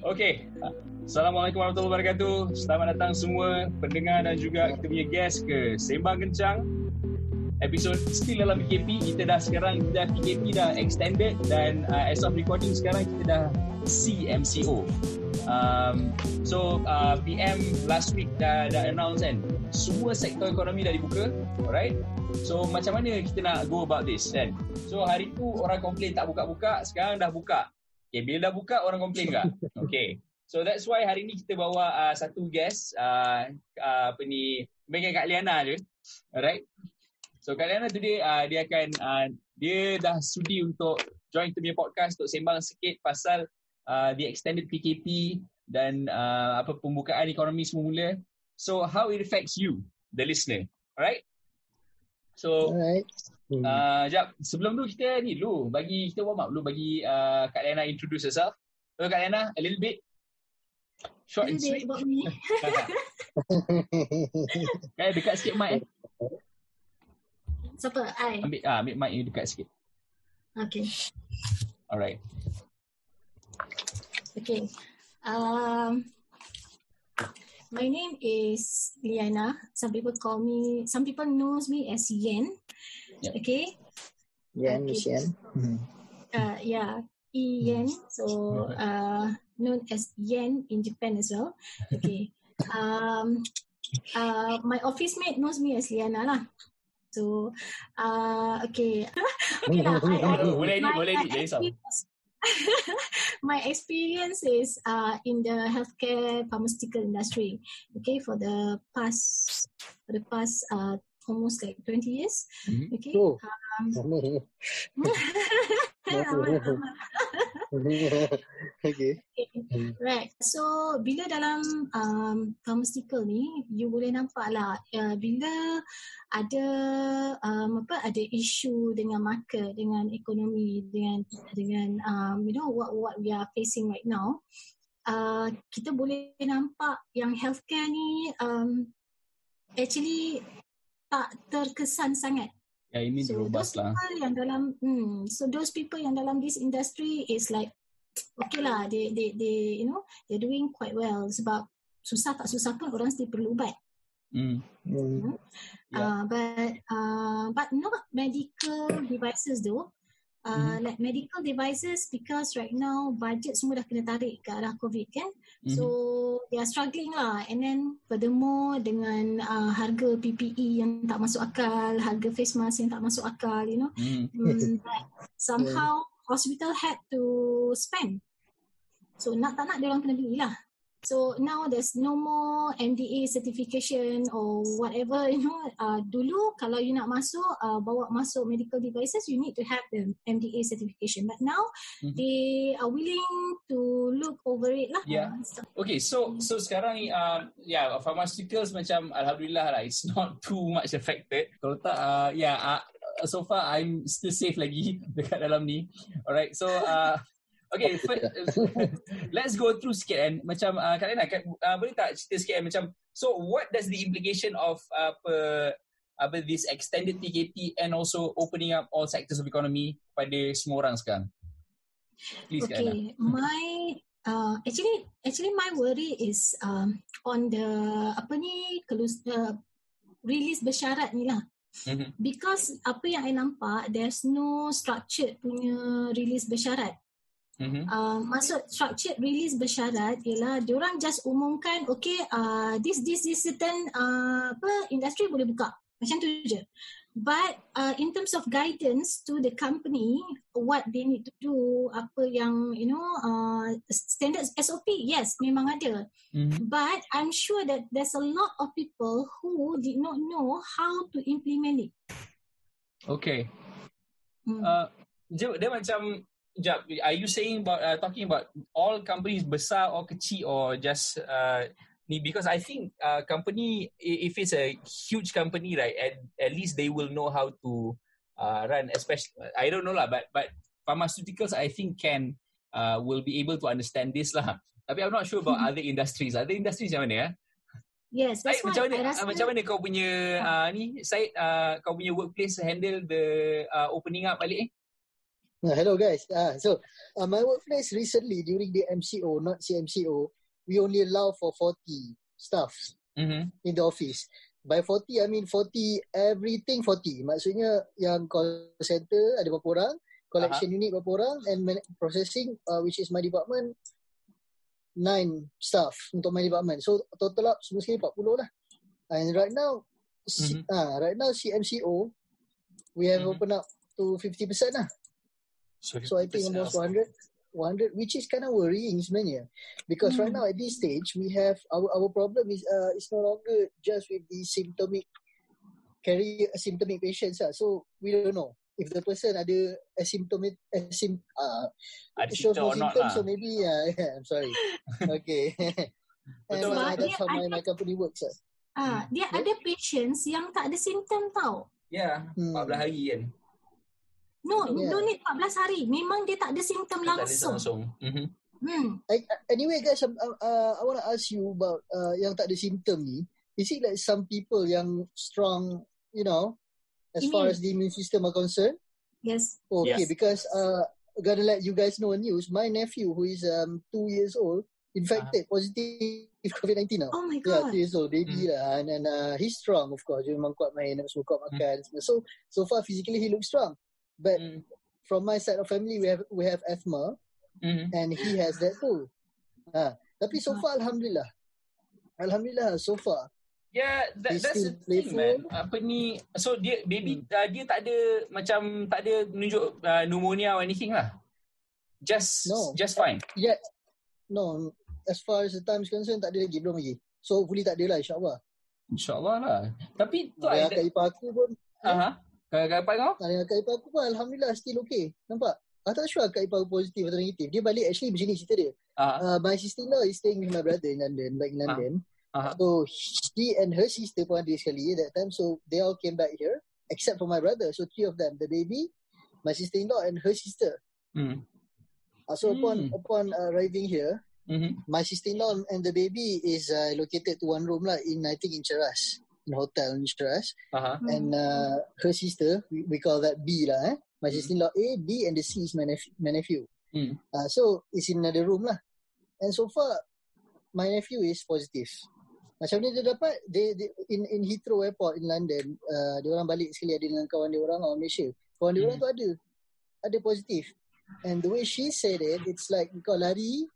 Okey. Assalamualaikum warahmatullahi wabarakatuh. Selamat datang semua pendengar dan juga kita punya guest ke Sembang Gencang. Episod still dalam PKP. Kita dah sekarang dah PKP dah extended dan as of recording sekarang kita dah CMCO. So PM last week dah announce kan. Semua sektor ekonomi dah dibuka. Alright. So macam mana kita nak go about this kan? So hari tu orang komplain tak buka-buka, sekarang dah buka. Okay, bila dah buka orang komplain tak? Okay. So that's why hari ni kita bawa satu guest panggil Kak Liana je. Alright. So Kak Liana today dia akan dia dah sudi untuk join kita punya podcast untuk sembang sikit pasal the extended PKP dan pembukaan ekonomi semula. So how it affects you the listener. Alright. So alright. Sekejap, sebelum tu kita ni dulu bagi kita warm up dulu bagi Kak Liana introduce herself. So Kak Liana, a little bit short and sweet about me. Kak, dekat sikit mic. Siapa? I. Ambil mic ni dekat sikit. Okay. Alright. Okay. My name is Liana. Some people knows me as Yen. Yep. Okay. Yen, Michelle. Yen. So known as Yen in Japan as well. Okay. My office mate knows me as Liana lah. So okay. Okay lah. My experience is in the healthcare pharmaceutical industry. Okay, for the past almost like 20 years. Mm-hmm. Okay. Oh. Okay. Right. So bila dalam pharmaceutical ni, you boleh nampak lah bila ada ada isu dengan market, dengan ekonomi, dengan what we are facing right now. Kita boleh nampak yang healthcare ni actually tak terkesan sangat. Yeah, ini so robust lah. So those people yang dalam this industry is like okay lah, they they're doing quite well sebab susah tak susah pun orang still perlu ubat. Yeah. But not medical devices though. Like medical devices because right now budget semua dah kena tarik ke arah COVID kan. So they are struggling lah, and then furthermore dengan harga PPE yang tak masuk akal, harga face mask yang tak masuk akal, you know. But somehow hospital had to spend. So nak tak nak dia orang kena beli lah. So now there's no more MDA certification or whatever, you know. Dulu kalau you nak masuk, bawa masuk medical devices, you need to have the MDA certification. But now they are willing to look over it lah. Yeah. Okay, so sekarang pharmaceuticals macam alhamdulillah lah, it's not too much affected. Kalau tak, so far I'm still safe lagi dekat dalam ni. Alright, so okay, let's go through sikit kan. Macam Kak Liana, boleh tak cerita sikit kan? Macam, so what does the implication of this extended PKP and also opening up all sectors of economy pada semua orang sekarang? Please, Kak Liana. Okay, actually my worry is on the release bersyarat ni lah. Because apa yang I nampak, there's no structured punya release bersyarat. Maksud structured release bersyarat ialah diorang just umumkan okay, this certain industry boleh buka, macam tu je. But in terms of guidance to the company, what they need to do, apa yang standards SOP, yes memang ada. But I'm sure that there's a lot of people who did not know how to implement it. Okay. Dia macam, are you saying about talking about all companies besar or kecil or just ni? Because I think company, if it's a huge company, right, at least they will know how to run. Especially, I don't know lah, but pharmaceuticals I think can will be able to understand this lah. Tapi I'm not sure about other industries. Other industries macam mana ya? Yes, that's why. Macam mana kau punya ni, Syed, kau punya workplace handle the opening up balik? Hello guys. So my workplace recently during the MCO, not CMCO, we only allow for 40 staff in the office. By 40, I mean 40, everything 40. Maksudnya yang call center ada berapa orang, collection unit berapa orang, and processing, which is my department, 9 staff untuk my department. So total up semua sekali 40 lah. And right now, right now CMCO, we have opened up to 50% lah. So I think almost 100, which is kind of worrying sebenarnya. Because right now at this stage, we have our problem is it's no longer just with the symptomatic patients lah. So we don't know if the person ada asymptomatic, shows no symptoms, so maybe I'm sorry. Okay. And that's how my company works lah. Dia ada patients yang tak ada symptom tau. Ya, 14 hari kan. No, don't need 14 hari. Memang dia tak ada simptom langsung. Anyway guys, I want to ask you about yang tak ada simptom ni. Is it like some people yang strong, you know, as far as the immune system are concerned? Yes. Okay, yes. Because gotta let you guys know the news. My nephew who is 2 years old, infected, positive COVID-19 now. Oh my God. Yeah, 2 years old, baby lah. And he's strong of course. Dia memang kuat main, semua kuat makan. So far physically he looks strong. But from my side of family, we have asthma, and he has that too. Tapi so far, alhamdulillah so far. Yeah, that's the thing, man. Apa ni? So dia baby dia tak ada macam tak ada menunjuk pneumonia or anything lah. Just fine. Yeah, no. As far as the time is concerned, tak ada lagi, belum lagi. So hopefully tak ada lah, insya Allah lah. Tapi tu ada. Kakak ipar aku pun. Kakak ipar aku pun alhamdulillah still okay. Nampak? Aku tak sure kakak ipar aku positif atau negatif. Dia balik actually macam ni cerita dia. My sister-in-law is staying with my brother in London, back in London. So she and her sister pun ada sekali that time. So they all came back here except for my brother. So 3 of them, the baby, my sister-in-law and her sister. So upon arriving here, my sister-in-law and the baby is located to one room lah I think in Cheras. In hotel in Cheras, and her sister, we call that B lah. My sister-in-law A, B, and the C is my nephew. So it's in another room lah. And so far, my nephew is positive. Macam ni dia dapat they in Heathrow Airport in London. Dia orang balik sekali ada dengan kawan dia orang Malaysia. Kawan dia orang tu ada positif. And the way she said it, it's like kau lari.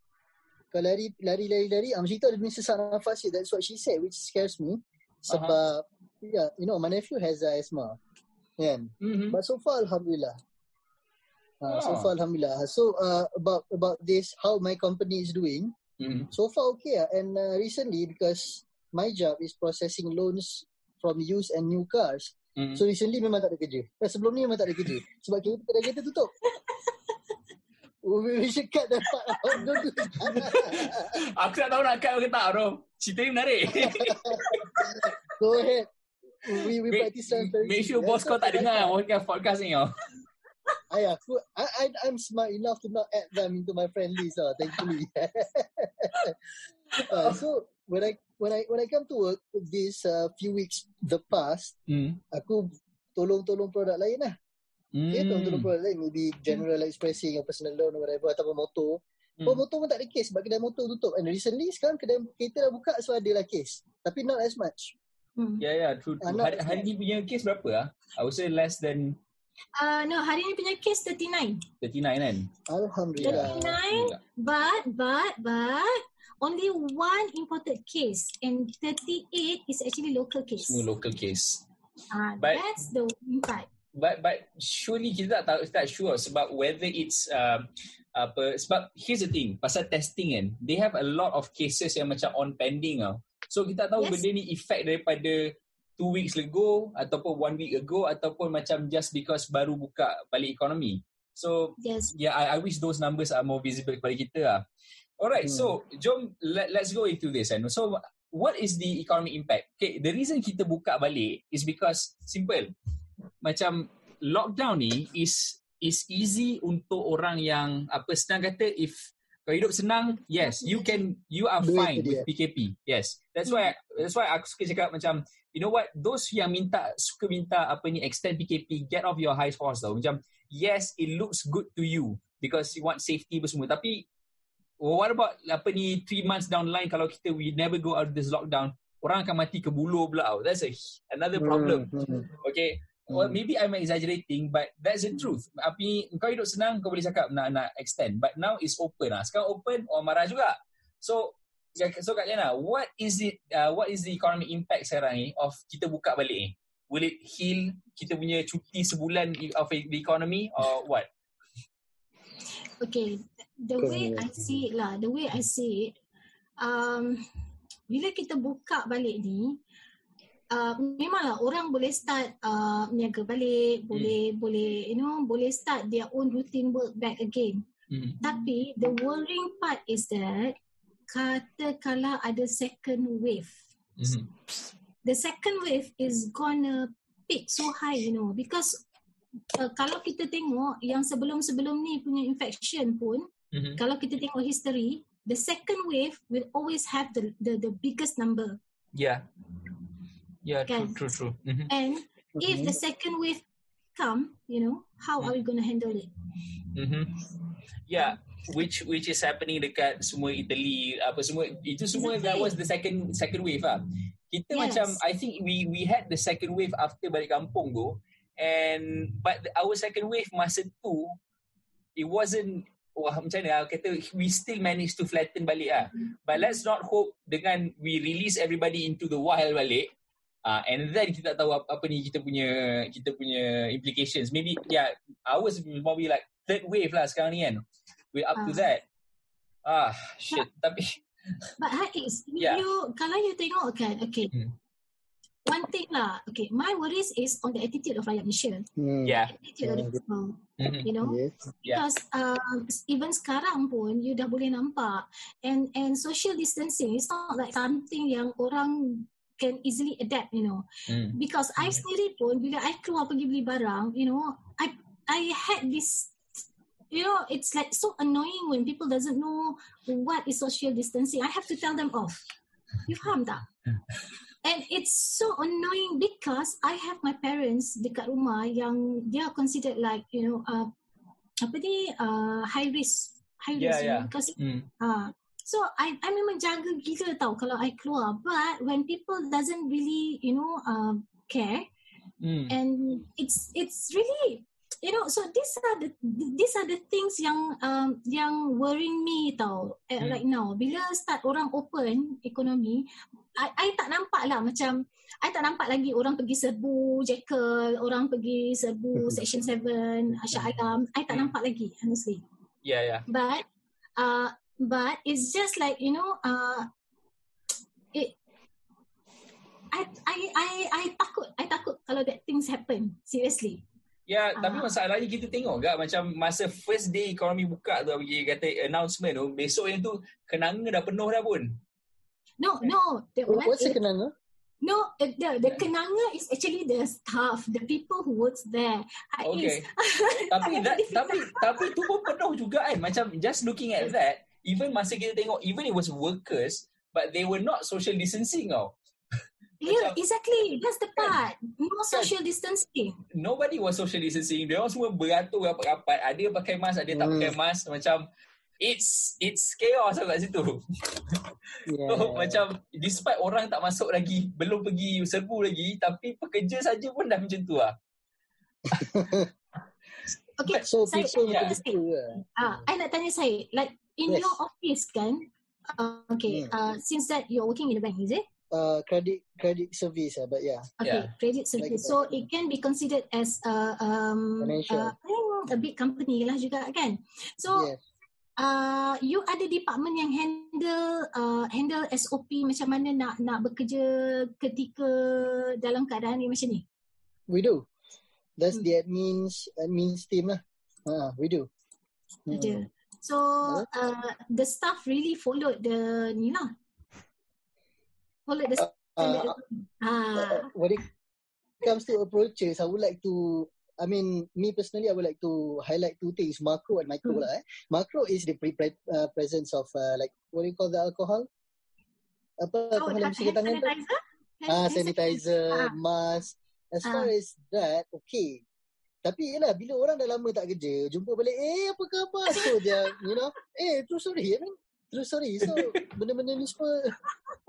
Macam tu ada punya sesak nafas. That's what she said, which scares me. Sebab, yeah, you know, my nephew has asthma. Yeah. But so far, alhamdulillah. So, about this, how my company is doing. So far, okay. And recently, because my job is processing loans from used and new cars. So, recently memang tak ada kerja. Sebelum ni memang tak ada kerja. Sebab kereta tutup. We should cut that part out. Aku tak tahu nak cut ke tak, bro. Cerita ni menarik. Go ahead. We practice transparency. Make sure bos kau tak dengar podcast ni. I'm smart enough to not add them into my friend list. Thankfully. So when I come to work these few weeks the past, aku tolong produk lain lah. Okay, tolong produk lain. Maybe general expressing or personal loan or whatever atau motor. Motor pun tak ada kes sebab kedai motor tutup. And recently sekarang kedai kereta dah buka, so ada lah kes. Tapi not as much. Yeah, true. Hari ni punya kes berapa lah? I would say less than... No, hari ni punya kes 39. 39 kan? Alhamdulillah. 39, but only 1 imported case. And 38 is actually local case. Semua local case. That's the impact. But surely kita tak sure sebab whether it's... sebab here's the thing pasal testing kan, they have a lot of cases yang macam on pending tau. So kita tahu benda ni effect daripada 2 weeks ago ataupun 1 week ago ataupun macam just because baru buka balik ekonomi. So I wish those numbers are more visible kepada kita lah. Alright, so jom let's go into this. So what is the economic impact? Okay, the reason kita buka balik is because simple. Macam lockdown ni is easy untuk orang yang apa senang kata if Kalau hidup senang, yes, you are fine with PKP. Yes. That's why aku suka cakap macam, you know what, those yang suka minta extend PKP, get off your high horse tau. Macam, yes, it looks good to you because you want safety bersemua. Tapi, what about 3 months down the line kalau we never go out of this lockdown, orang akan mati kebulur pula tau. That's another problem. Okay. Well, maybe I'm exaggerating, but that's the truth. Tapi kau hidup senang, kau boleh cakap nak extend. But now it's open lah. Sekarang open, orang marah juga. So Kak Liana, what is the economic impact sekarang ni of kita buka balik ni? Will it heal kita punya cuti sebulan of the economy or what? Okay, the way I see it, bila kita buka balik ni, memanglah orang boleh start niaga balik, boleh start their own routine work back again. Tapi the worrying part is that katakanlah ada second wave. The second wave is gonna peak so high, you know, because kalau kita tengok yang sebelum ni punya infection pun, kalau kita tengok history, the second wave will always have the biggest number. Yeah. Yeah, kan? True. Mm-hmm. And if the second wave come, you know, how are we going to handle it? Mm-hmm. Yeah, which is happening dekat semua Italy, apa semua itu semua exactly. That was the second wave lah. Kita macam, I think we had the second wave after balik kampung tu, but our second wave masa tu, it wasn't macam mana kata, we still managed to flatten balik lah. But let's not hope dengan we release everybody into the wild balik. And then kita tak tahu apa ni kita punya implications. Maybe ours will probably like third wave lah sekarang ni kan. We're up to that. Shit. But Haiz, kalau you tengok kan, okay. One thing lah, okay. My worries is on the attitude of Ryan Michelle. Yeah. Attitude of the people, you know. Because even sekarang pun, you dah boleh nampak. And social distancing is not like something yang orang can easily adapt, you know, because I sendiri pun bila I keluar pergi beli barang, you know, I had this, you know, it's like so annoying when people doesn't know what is social distancing. I have to tell them off. You faham tak? And it's so annoying because I have my parents dekat rumah yang they are considered like, you know, high risk, you know, because so I memang jaga gila tau kalau I keluar, but when people doesn't really, you know, care, and it's really, you know, so these are the things yang worrying me tau right now. Bila start orang open ekonomi, I tak nampak lah macam I tak nampak lagi orang pergi serbu Jekyll, orang pergi serbu Section 7 Shah Alam, I tak nampak lagi honestly. But But it's just like, you know, I takut kalau that things happen, seriously. Tapi masalahnya kita tengok tak macam masa first day ekonomi buka tu, dia kata announcement tu, besok yang tu kenanga dah penuh dah pun. No. What's the kenanga? No, the kenanga is actually the staff, the people who works there. Okay. Tapi tu pun penuh juga kan. Macam just looking at that, even masa kita tengok, even it was workers, but they were not social distancing tau. Yeah, exactly. That's the part. No social distancing. Nobody was social distancing. Mereka semua beratur rapat-rapat. Ada pakai mask, ada tak pakai mask. Macam, It's chaos kat situ. So, macam despite orang tak masuk lagi, belum pergi serbu lagi, tapi pekerja saja pun dah macam tu lah. Okay, so I nak tanya Syed, like in your office kan, since that you're working in the bank, is it? Credit service, but credit service. Like, so it can be considered as a big company lah juga kan. So you ada department yang handle SOP macam mana nak bekerja ketika dalam keadaan ni macam ni? We do. That's the admins team lah. We do. So the staff really followed the ni lah. Followed the standard. When it comes to approaches, I would like to I mean, me personally, I would like to highlight two things, macro and micro. Mm-hmm. Macro is the presence of like, what do you call the alcohol? Apa alkohol yang bersihkan tangan tu? Sanitizer, mask. As far as that, okay. Tapi yelah, bila orang dah lama tak kerja, jumpa balik, apa khabar? So, dia, you know, true story. I mean, true story. So, benda-benda ni semua,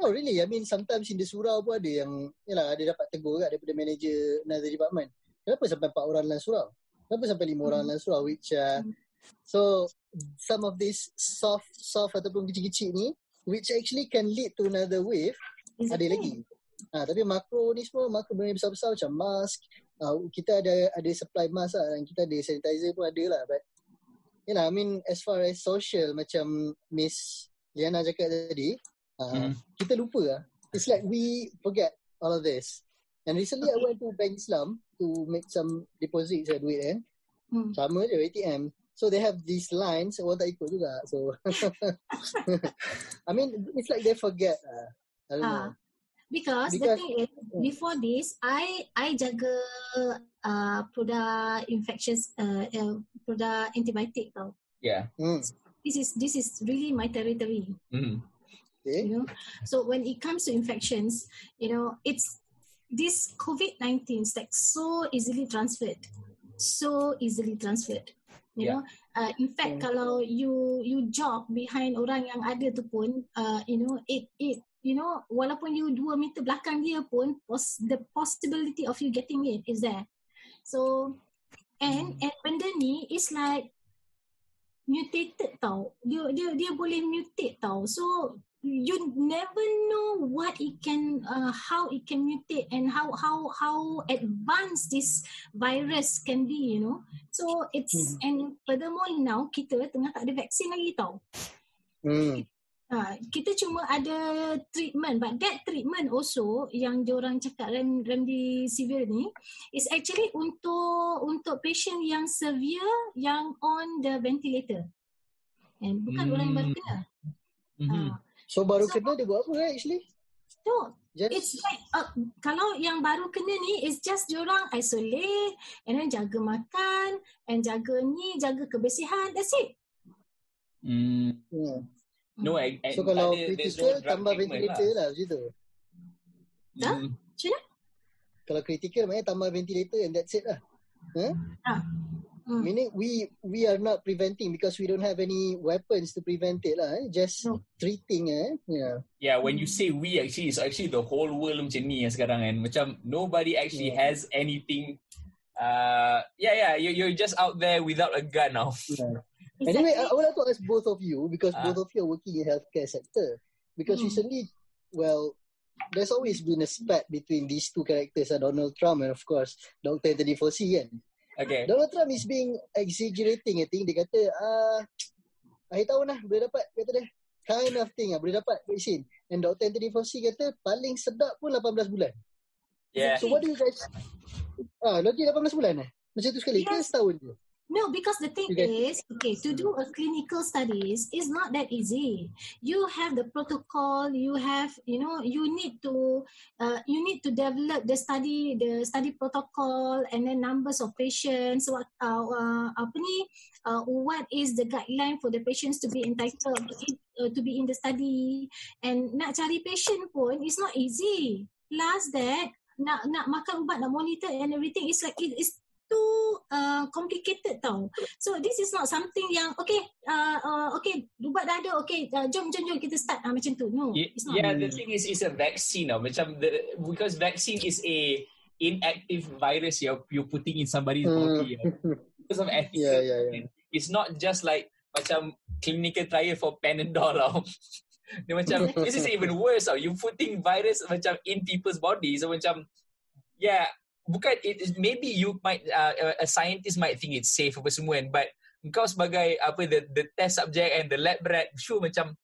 oh really, I mean, sometimes in the surau pun ada yang, yelah, ada dapat tegur kat daripada manager another department. Kenapa sampai 4 orang dalam surau? Kenapa sampai 5 orang dalam surau? Which, so, some of these soft ataupun kecil-kecil ni, which actually can lead to another wave, ada lagi. Tapi makro ni semua, makro benda besar-besar macam mask, kita ada supply mask lah, dan kita ada sanitizer pun ada lah, but you know, I mean, as far as social macam Miss Liana cakap tadi, kita lupa lah. It's like we forget all of this. And recently I went to Bank Islam to make some deposits or duit kan. Sama je ATM. So they have these lines, orang tak ikut juga. So I mean, it's like they forget lah. I don't know. Because the thing is, before this, I jaga produk infectious, produk antibiotic tau. Yeah. So this is really my territory. Okay. You know, so when it comes to infections, you know, it's this COVID-19 is like so easily transferred. You know, in fact, kalau you jog behind orang yang ada tu pun, you know, it. You know, walaupun you 2 meter belakang dia pun, the possibility of you getting it is there. So, and benda ni is like mutated tau. Dia boleh mutate tau. So, you never know what it can, how it can mutate and how advanced this virus can be, you know. So, it's, and furthermore now, kita tengah tak ada vaksin lagi tau. Kita cuma ada treatment, but that treatment also yang diorang cakap remdesivir ni is actually untuk patient yang severe yang on the ventilator, and bukan orang yang baru kena. So baru kena dia buat apa actually? No, it's like kalau yang baru kena ni is just diorang isolate and then jaga makan and jaga ni, jaga kebersihan, that's it. Yeah. No, so kalau critical, tambah ventilator lah macam tu. Macam mana? Kalau critical maknanya tambah ventilator and that's it lah. Meaning we are not preventing because we don't have any weapons to prevent it lah. Just treating Yeah. Yeah, when you say we actually, it's actually the whole world macam ni sekarang kan. Macam nobody actually has anything. You're just out there without a gun now. Yeah. Exactly. Anyway, I would like to ask both of you because both of you are working in healthcare sector. Because recently, well, there's always been a spat between these two characters, Donald Trump and of course, Dr. Anthony Fauci. Okay. Donald Trump is being exaggerating, I think. Dia kata, akhir tahun lah boleh dapat, kata dia. Kind of thing lah, boleh dapat vaksin. And Dr. Anthony Fauci kata, paling sedap pun 18 bulan. Yeah. So what do you guys... lagi 18 bulan lah? Macam tu sekali, ke setahun tu? No, because the thing is, okay, to do a clinical studies is not that easy. You have the protocol, you need to develop the study protocol, and then numbers of patients. What is the guideline for the patients to be entitled to be in the study? And nak cari patient pun is not easy. Plus that nak makan ubat, nak monitor and everything is like it's too complicated tau. So this is not something yang okay ubat dah ada, jom kita start macam tu. No, it's not. Yeah, the thing is it's a vaccine tau. Macam because vaccine is a inactive virus you're putting in somebody's body. Because of ethical, it's not just like macam clinical trial for Panadol tau. Dia macam this is even worse tau. You putting virus macam in people's bodies. So macam bukan, maybe you might a scientist might think it's safe apa semua kan, but kau sebagai apa the test subject and the lab rat sure macam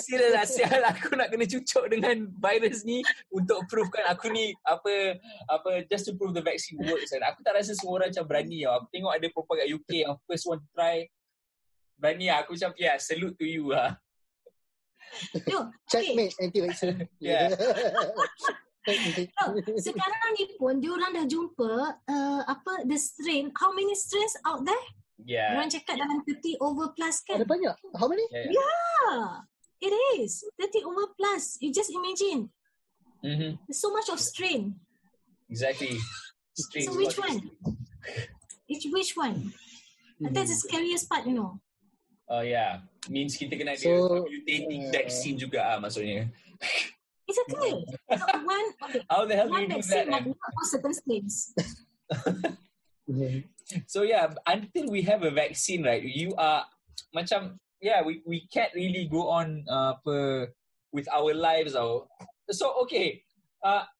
sial aku nak kena cucuk dengan virus ni untuk provekan aku ni apa just to prove the vaccine works. Aku tak rasa semua orang macam berani tau. Aku tengok ada perempuan kat UK yang first one to try berani lah. Aku macam salute to you lah. No, checkmate anti-vaccine. Sekarang ni pun diorang dah jumpa the strain. How many strains out there? Yeah. Diorang cakap dalam 30 over plus kan? Ada banyak. How many? Yeah. It is. 30 over plus. You just imagine. Mm-hmm. There's so much of strain. Exactly. Strain. So which one? Which one? Mm-hmm. That's the scariest part, you know. Oh yeah. Means kita kena ada mutating vaccine juga maksudnya. Exactly. How the hell do you do that? So yeah, until we have a vaccine, right? You are macam we can't really go on with our lives. So okay,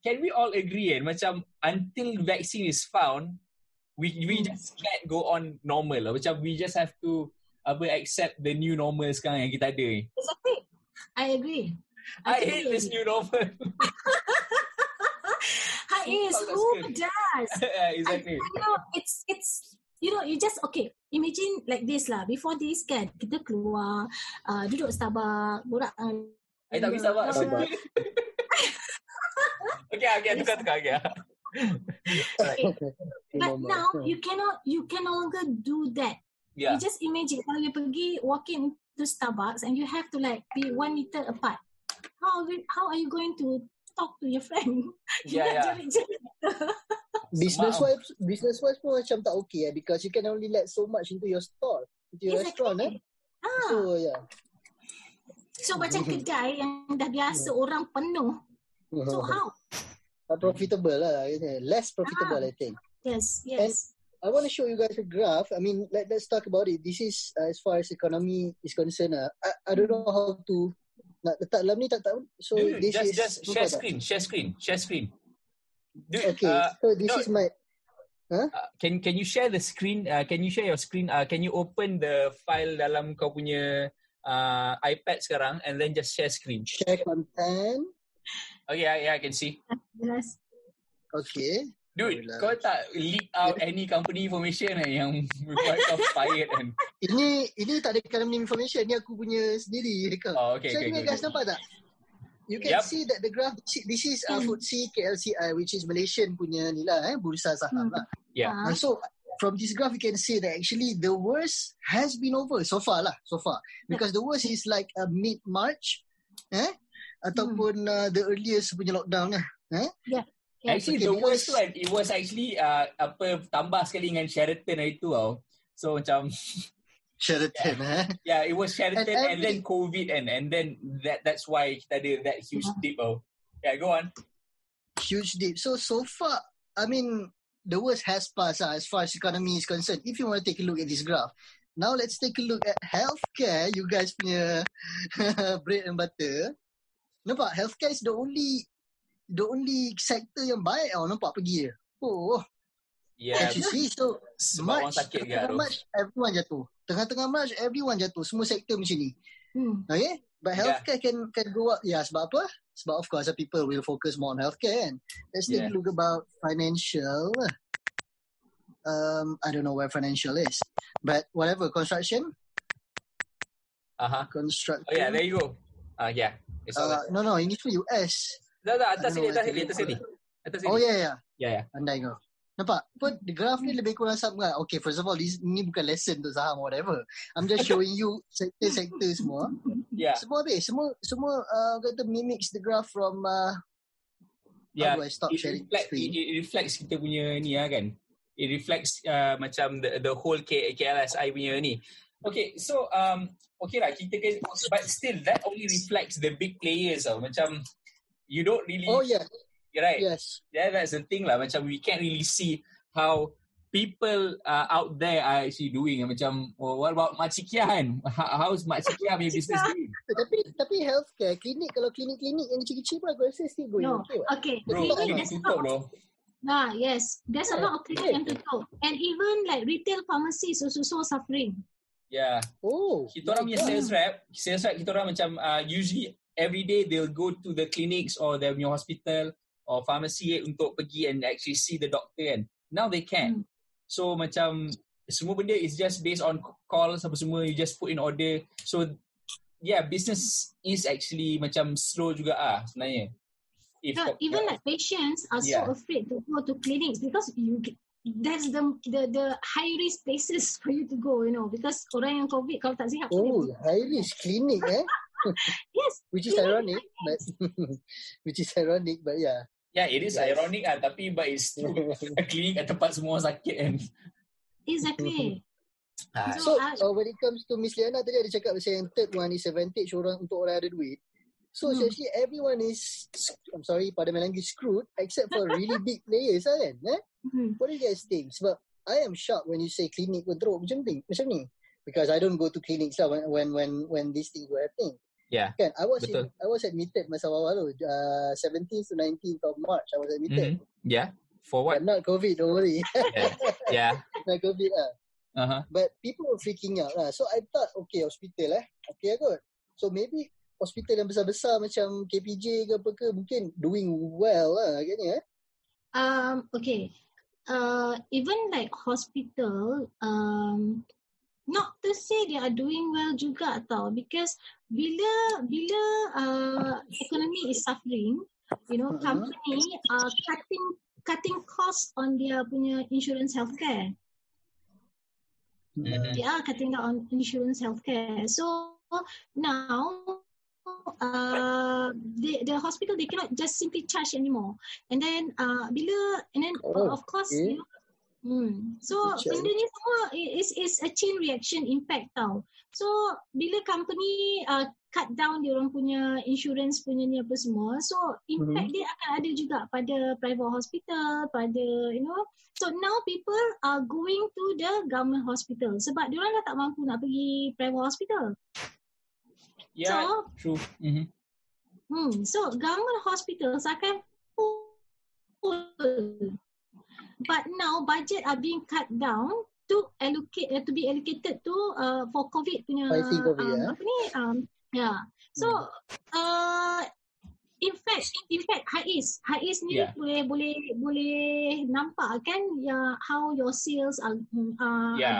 can we all agree? Macam until vaccine is found, we just can't go on normal. Macam we just have to accept the new normal sekarang yang kita ada. Exactly. I agree. I hate this new normal. Who does? Exactly. You just imagine like this lah. Before this kan, kita keluar, duduk Starbucks, borak. I tak pergi Starbucks. Okay, tukar okay. But now you can no longer do that. Yeah. You just imagine kalau you pergi walk in to Starbucks and you have to be 1 meter apart. How are you going to talk to your friend? Business-wise pun macam tak okay because you can only let so much into your store, into your restaurant. So so macam kedai yang dah biasa orang penuh. So how? Not profitable lah. Less profitable, I think. Yes. And I want to show you guys a graph. I mean, let's talk about it. This is as far as economy is concerned. I don't know how to nak letak dalam ni, tak tahu. So dude, this just, is just share screen. Dude, okay. So this is my. Huh? Can you share the screen? Can you share your screen? Can you open the file dalam kau punya iPad sekarang and then just share screen. Share content. Okay, I can see. Yes. Okay. Dude, kau tak leak out any company information yang required kau fired kan? Ini tak ada company information. Ni aku punya sendiri. Oh, okay. So, you guys nampak tak? You can see that the graph, this is FTSE KLCI, which is Malaysian punya ni lah, bursa saham lah. Yeah. So, from this graph, you can see that actually the worst has been over so far. Because the worst is mid-March. Ataupun the earliest punya lockdown lah. Yeah. Actually, the worst one, it was actually tambah sekali dengan Sheraton hari tu tau. So, macam... Sheraton, Yeah, it was Sheraton and then COVID and then that's why kita ada that huge dip tau. Yeah, go on. Huge dip. So far, I mean, the worst has passed as far as economy is concerned. If you want to take a look at this graph. Now, let's take a look at healthcare. You guys punya bread and butter. Nampak? Healthcare is the only sector yang baik nampak pergi dia. As you see, so tengah-tengah March everyone jatuh. Semua sektor macam ni. Okay? But healthcare can go up. Yeah, sebab apa? Sebab of course people will focus more on healthcare kan. Let's take a look about financial. I don't know where financial is. But whatever, construction. Construction. Oh yeah, there you go. No, ini for US. Dah, atas sini. Oh, yeah. Andai kau. Nampak? Pun the graph ni lebih kurang sama. Okay, first of all, ni bukan lesson untuk saham or whatever. I'm just showing you sektor-sektor semua. Yeah. Semua kata mimics the graph from... How do I stop sharing screen? It reflects kita punya ni lah kan. It reflects macam the whole KLSI punya ni. Okay, so... okay lah, kita kan... But still, that only reflects the big players tau. Macam... You don't really... Oh, yeah. Right? Yes. Yeah, that's the thing lah. Macam we can't really see how people out there are actually doing. Macam, what about Machikian? How's Machikian punya business doing? Tapi healthcare, klinik, kalau klinik-klinik yang kecil-kecil pun aku rasa still going. No, okay. Klinik tutup bro. Nah, yes. There's a lot of clinic yang tutup. And even retail pharmacies also suffering. Yeah. Oh. Kita orang punya sales rep kita orang macam usually... Every day they'll go to the clinics or their new hospital or pharmacy untuk pergi and actually see the doctor kan. Now they can. So macam semua benda is just based on calls apa semua, you just put in order. So yeah, business is actually macam slow juga sebenarnya. Even like patients are so afraid to go to clinics because that's the high risk places for you to go, you know, because orang yang COVID kalau tak sihat. Oh, high risk clinic Yes. Which is ironic, but yeah. Yeah, it is ironic lah, tapi but it's true. Klinik kat tempat semua sakit kan. Exactly. So, when it comes to Miss Liana tadi ada cakap pasal yang third one is advantage orang untuk orang ada duit. So actually everyone is, I'm sorry pada Malaysia, screwed except for really big players lah kan. What do you guys think? Sebab I am shocked when you say klinik pun teruk macam ni. Because I don't go to clinics lah when these things were happening. Yeah. Kan? I was admitted masa awal tu 17th to 19th of March I was admitted. Mm-hmm. Yeah. For what? But not COVID, don't worry. Not COVID lah. Uh-huh. But people were freaking out lah. So I thought okay hospital okay good. So maybe hospital yang besar-besar macam KPJ ke apa ke mungkin doing well lah agaknya. Even like hospital not to say they are doing well juga tau, because bila economy is suffering, you know, company are cutting costs on their punya insurance healthcare. They are cutting down on insurance healthcare. So now the hospital they cannot just simply charge anymore, and then of course you know, so benda ni semua is a chain reaction impact tau. So bila company cut down dia orang punya insurance punya ni apa semua, so impact dia akan ada juga pada private hospital, pada you know. So now people are going to the government hospital sebab dia orang dah tak mampu nak pergi private hospital. Yeah, so, true. Mm-hmm. So, government hospitals akan full. But now, budget are being cut down to be allocated to for COVID punya. Apa ni? So, in fact, Haiz ni boleh nampak kan how your sales are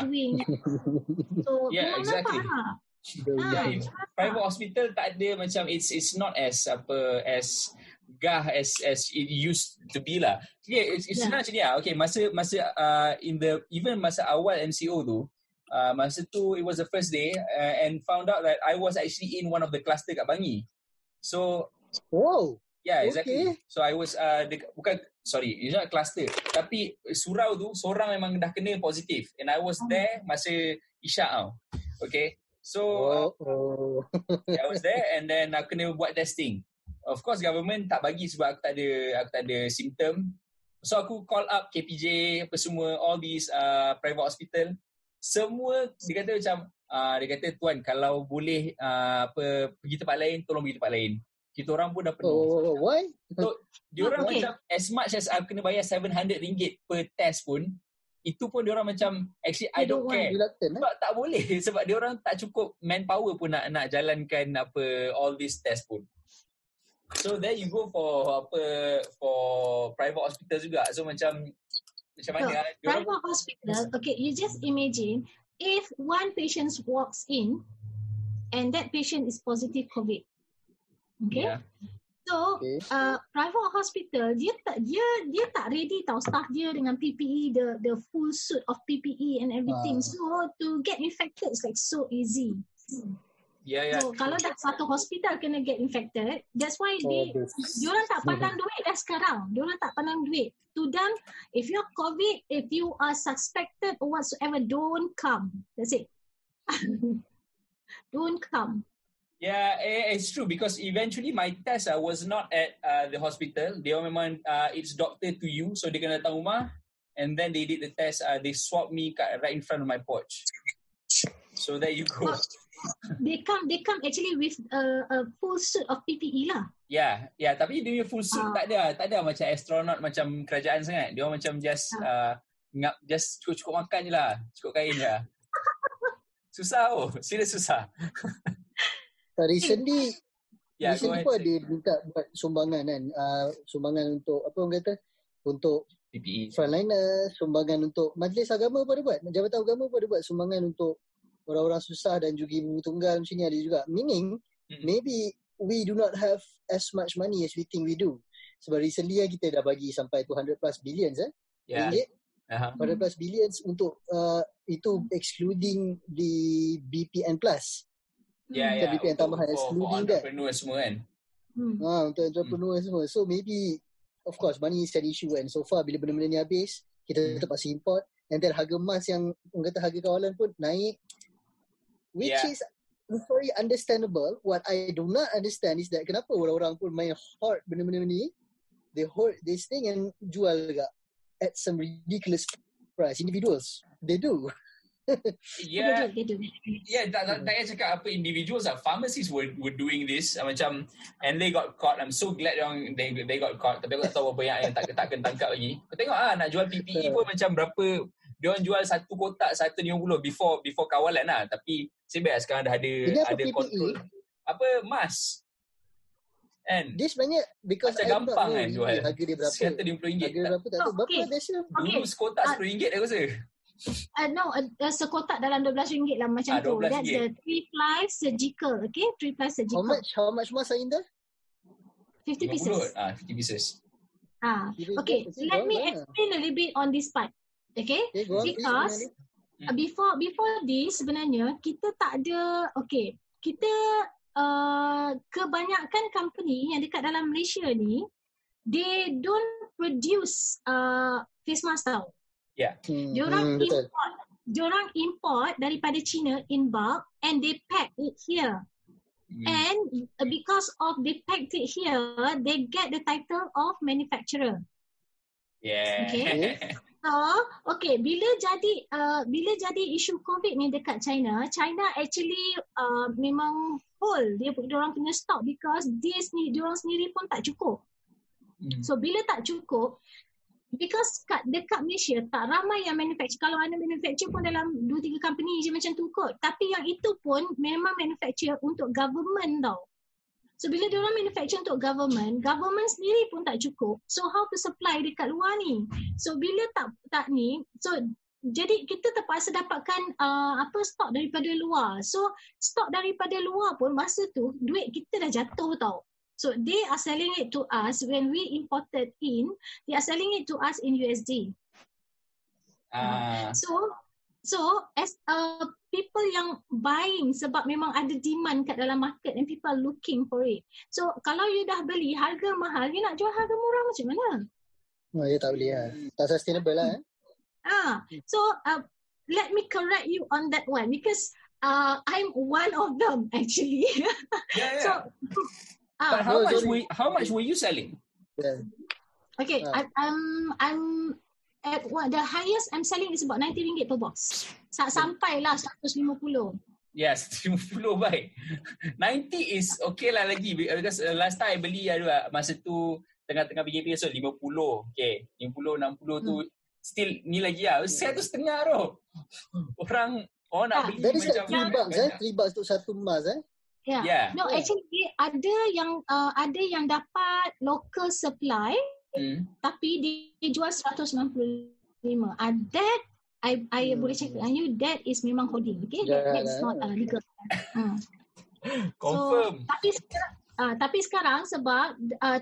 doing. So, exactly. Nampak lah. Private hospital tak ada macam it's not as as it used to be lah. It's not macam ni lah. Okay, masa even masa awal MCO tu, masa tu it was the first day and found out that I was actually in one of the cluster kat Bangi. So exactly. Okay. So I was it's not cluster, tapi surau tu seorang memang dah kena positif and I was there masa Isyak tau. Okay. So I was there and then aku kena buat testing. Of course government tak bagi sebab aku tak ada symptom. So aku call up KPJ apa semua, all these private hospital. Semua dia kata macam tuan kalau boleh pergi tempat lain, tolong pergi tempat lain. Kita orang pun dah penuh. Why? So dia orang macam as much as aku kena bayar RM700 per test pun, itu pun diorang macam actually I don't care sebab tak boleh, sebab diorang tak cukup manpower pun nak jalankan all this test pun. So there you go for private hospital juga. So macam mana diorang private hospital. Okay, you just imagine if one patient walks in and that patient is positive COVID. Okay. Yeah. So, private hospital dia tak ready tau staff dia dengan PPE, the full suit of PPE and everything. So to get infected is like so easy. So kalau dah satu hospital kena get infected, that's why diorang tak pandang duit dah sekarang. Diorang tak pandang duit. To them, if you're COVID, if you are suspected or whatsoever, don't come. That's it. Don't come. Yeah, it's true because eventually my test I was not at the hospital. They memang it's doctor to you, so dia kena datang rumah and then they did the test. They swabbed me right in front of my porch. So there you go. They come actually with a full suit of PPE lah. Yeah. Tapi dia full suit tak ada macam astronaut macam kerajaan sangat. Dia macam just cukup makan je lah, cukup kain je lah. Susah serius susah. Recently, pun ada minta buat sumbangan kan, sumbangan untuk apa orang kata, untuk PPE frontliner, sumbangan untuk majlis agama pun ada buat, jabatan agama pun ada buat sumbangan untuk orang-orang susah dan juga ibu tunggal macam ni ada juga. Meaning, maybe we do not have as much money as we think we do. Sebab recently kita dah bagi sampai 200 plus billions ringgit. Uh-huh. 200 plus billions untuk itu excluding the BPN plus. BPN tambahan excluding that. Untuk entrepreneur semua kan? Untuk entrepreneur semua. So maybe of course money is an issue, and so far bila benda-benda ni habis, kita terpaksa import, and then harga emas yang kata harga kawalan pun naik, which is very understandable. What I do not understand is that kenapa orang-orang pun main hoard benda-benda ni, they hoard this thing and jual juga at some ridiculous price. Individuals, they do. Tak payah cakap apa individuals lah. Pharmacies were doing this macam, and they got caught. I'm so glad they got caught. Tapi aku tak tahu apa yang tak kena tangkap lagi. Kau tengok nak jual PPE pun macam berapa. Dia orang jual satu kotak $150 before kawalan lah. Tapi sebab sekarang dah ada kontrol apa mas. And dia sebenarnya because macam gampang kan jual. Harga dia berapa? RM150. Harga berapa tak tahu. Berapa biasa? Dulu sekotak RM10 aku rasa. Sekotak dalam RM12 lah macam tu. That's the 3-ply surgical. Okay, 3-ply surgical. How much more Sainda? 50 pieces. 50 pieces. Okay, let me explain a little bit on this part. Okay because before this sebenarnya kita tak ada, kita kebanyakan company yang dekat dalam Malaysia ni, they don't produce face mask tau. Diorang import daripada China in bulk, and they pack it here. And because of they packed it here, they get the title of manufacturer. Bila jadi isu COVID ni dekat China actually memang full diorang punya stock, because diorang sendiri pun tak cukup. So bila tak cukup, because dekat Malaysia tak ramai yang manufacture. Kalau ada manufacture pun dalam 2-3 company je macam tu kot. Tapi yang itu pun memang manufacture untuk government tau. So bila diorang manufacture untuk government sendiri pun tak cukup. So how to supply dekat luar ni? So bila tak ni, so jadi kita terpaksa dapatkan stok daripada luar. So stok daripada luar pun masa tu duit kita dah jatuh tau. So they are selling it to us when we imported in. They are selling it to us in USD. So as people yang buying sebab memang ada demand kat dalam market and people looking for it. So kalau you dah beli harga mahal, you nak jual harga murah macam mana? You tak boleh lah. Tak sustainable lah. So let me correct you on that one, because I'm one of them actually. So but how much were you selling? I'm at the highest I'm selling is about RM90 per box. Sampailah RM150. Yes, RM150 baik. 90 is okay lah lagi, because last time I beli masa tu tengah-tengah PKP, so RM50. Okay, RM50, RM60 tu still ni lagi lah. RM1.50 tu. Orang nak beli macam $3 $3 untuk satu emas No, actually ada yang dapat local supply, tapi dia jual 165. That I boleh cakap dengan you, that is memang hoarding. Okay, that's not legal. Confirm. So, tapi sekarang sebab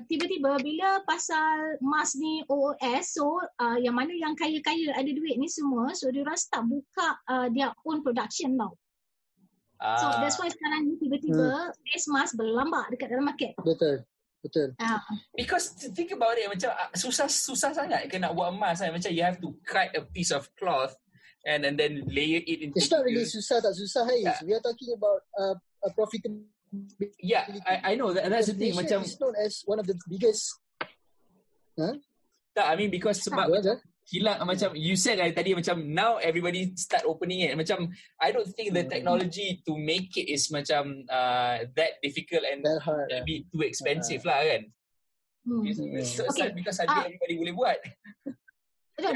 tiba-tiba bila pasal mas ni OOS, so yang mana yang kaya-kaya ada duit ni semua, so diorang start buka their own production tau. So that's why sekarang tiba-tiba face mask berlambak dekat dalam market. Betul. Because think about it, macam susah sangat nak buat mask kan. Macam you have to cut a piece of cloth and then layer it into. It's not really susah tak susah. We are talking about a profitability. Yeah, I know that, and that's the thing. Macam it's known as one of the biggest. Tak, I mean because sebab hilang macam you said tadi, macam now everybody start opening it. Macam I don't think the technology to make it is macam that difficult and that hard, maybe too expensive lah kan. Because everybody boleh buat.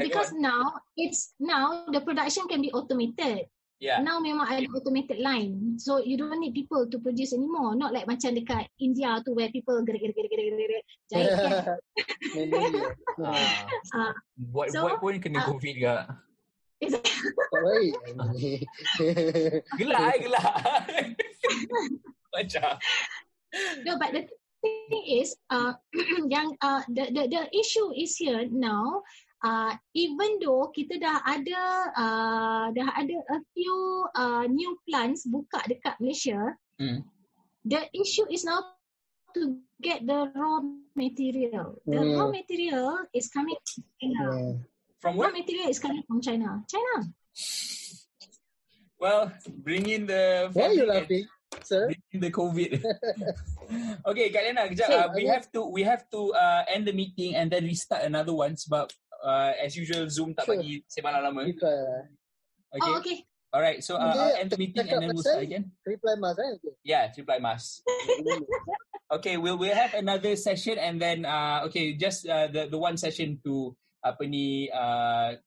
Because now the production can be automated. Now memang ada automated line, so you don't need people to produce anymore. Not like macam dekat India tu where people gerak jahit kan. Buat pun kena COVID juga. Gelak macam. No, but thing is, the issue is here now. Even though kita dah ada a few new plants buka dekat Malaysia, the issue is now to get the raw material. The raw material is coming from China. From what? Raw material is coming from China. China. Well, bring in the. Why are you laughing, sir? Bring in the COVID. Okay, Karina, kejap. We have to end the meeting and then restart another one sebab. As usual, Zoom tak bagi sembang lama. Okay. Oh, okay. Alright, so I'll end the meeting and then we'll start again. Reply mask, right? Okay. Yeah, reply mask. Okay, we'll have another session and then the one session to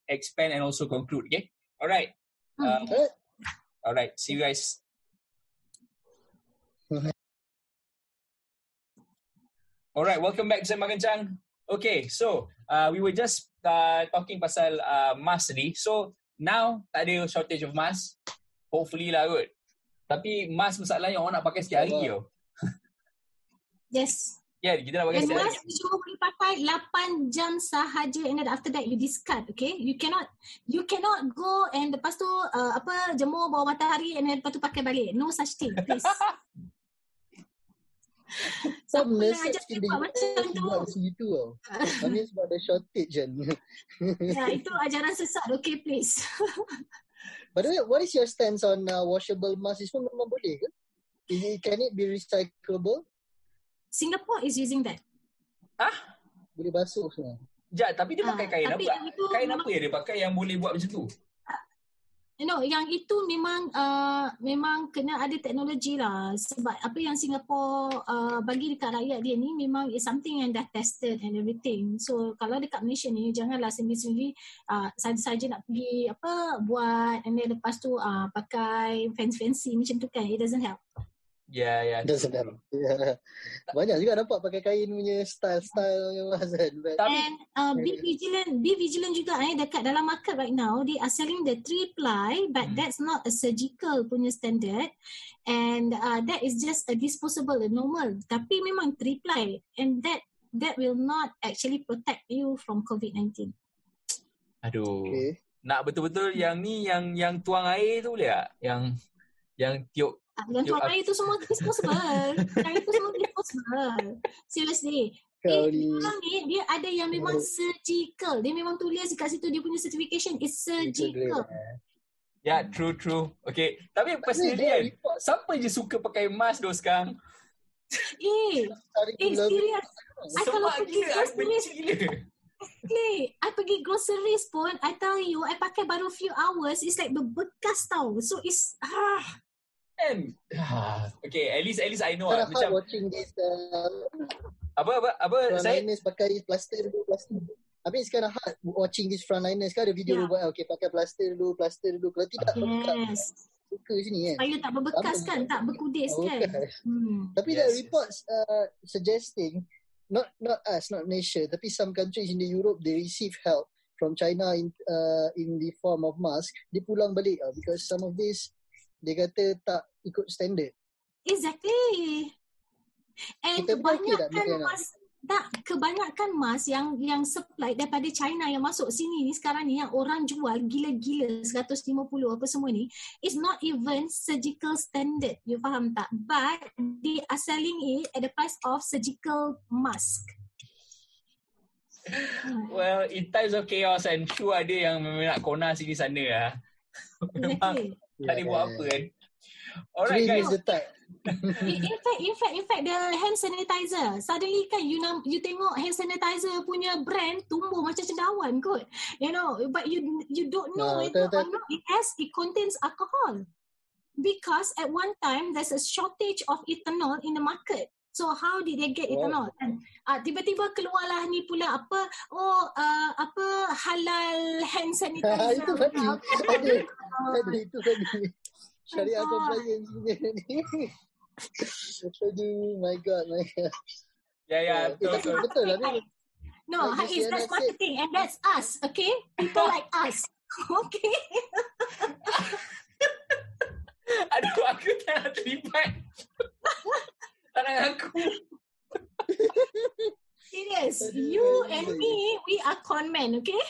expand and also conclude. Okay. Alright. Okay. Alright. See you guys. Alright. Welcome back to Sembang Gencang. Okay, so we were just talking pasal mask ni. So now tak ada shortage of mask. Hopefully lah kot. Tapi mask masalahnya orang nak pakai setiap hari tau. Yes. Yeah, kita nak pakai setiap hari. Mask you cuma boleh pakai 8 jam sahaja and then after that you discard, okay? You cannot go and lepas tu jemur bawah matahari and then lepas tu pakai balik. No such thing, please. So message dia buat situ tau. Ini sebab ada shortage kan. Ya, itu ajaran sesat. Okay, please. By the way, what is your stance on washable mask? Itu memang boleh ke? Can it be recyclable? Singapore is using that. Ah? Boleh basuh semua. Sekejap, tapi dia pakai kain apa? Kain apa yang dia pakai yang boleh buat macam tu? No, yang itu memang kena ada teknologi lah sebab apa yang Singapore bagi dekat rakyat dia ni memang is something yang dah tested and everything. So kalau dekat Malaysia ni janganlah sendiri-sendiri saja nak pergi buat and then lepas tu pakai fancy-fancy macam tu kan, it doesn't help. Yeah. Doesn't help. Yeah. Banyak juga dapat pakai kain punya style macam tu. And be vigilant juga dekat dalam market right now they are selling the 3-ply but that's not a surgical punya standard and that is just a disposable, a normal. Tapi memang 3-ply and that will not actually protect you from COVID-19. Aduh. Okay. Nak betul-betul yang ni yang tuang air tu boleh tak? Yang tiup. Yang tuang air tu semua disposable. Seriously. Orang ni dia ada yang memang surgical. Dia memang tulis kat situ dia punya certification is surgical. Ya, yeah, true. Okay. Tapi personally kan, siapa je suka pakai mask doh sekarang? Serious. I kalau pergi I pergi groceries pun, I tell you, I pakai baru few hours, it's like berbekas tau. So it's okay, at least I know macam watching this frontliners pakai plaster. I mean it's kind of hard watching this frontliners kan ada video buat okay pakai plaster dulu kalau tidak berbekas suka sini kan. Saya tak berbekas kan, tak berkudis kan. Tapi there reports suggesting not us, not Malaysia, tapi some countries in the Europe they receive help from China in the form of mask. Dia pulang balik because some of these dia kata tak ikut standard. Exactly. And kebanyakan mask yang supply daripada China yang masuk sini ni sekarang ni yang orang jual gila-gila 150 apa semua ni is not even surgical standard. You faham tak? But they are selling it at the price of surgical mask. Well, in times of chaos I'm sure ada yang memang nak kona sini sana lah. Exactly. Tak ada buat apa kan. Alright guys. In fact the hand sanitizer. Suddenly kan you tengok hand sanitizer punya brand tumbuh macam cendawan kot. You know, but you don't know whether or not it contains alcohol. Because at one time there's a shortage of ethanol in the market. So how did they get ethanol? And tiba-tiba keluarlah ni pula halal hand sanitizer. Itu tadi. Tadi. Syariah compliance ni. Aduh, my god. Yeah, betul lah ni. No, that's marketing and that's us, okay? People like us. Okay. Aduh, aku tak terlibat. Tangan aku. Yes, you and me, we are con men, okay?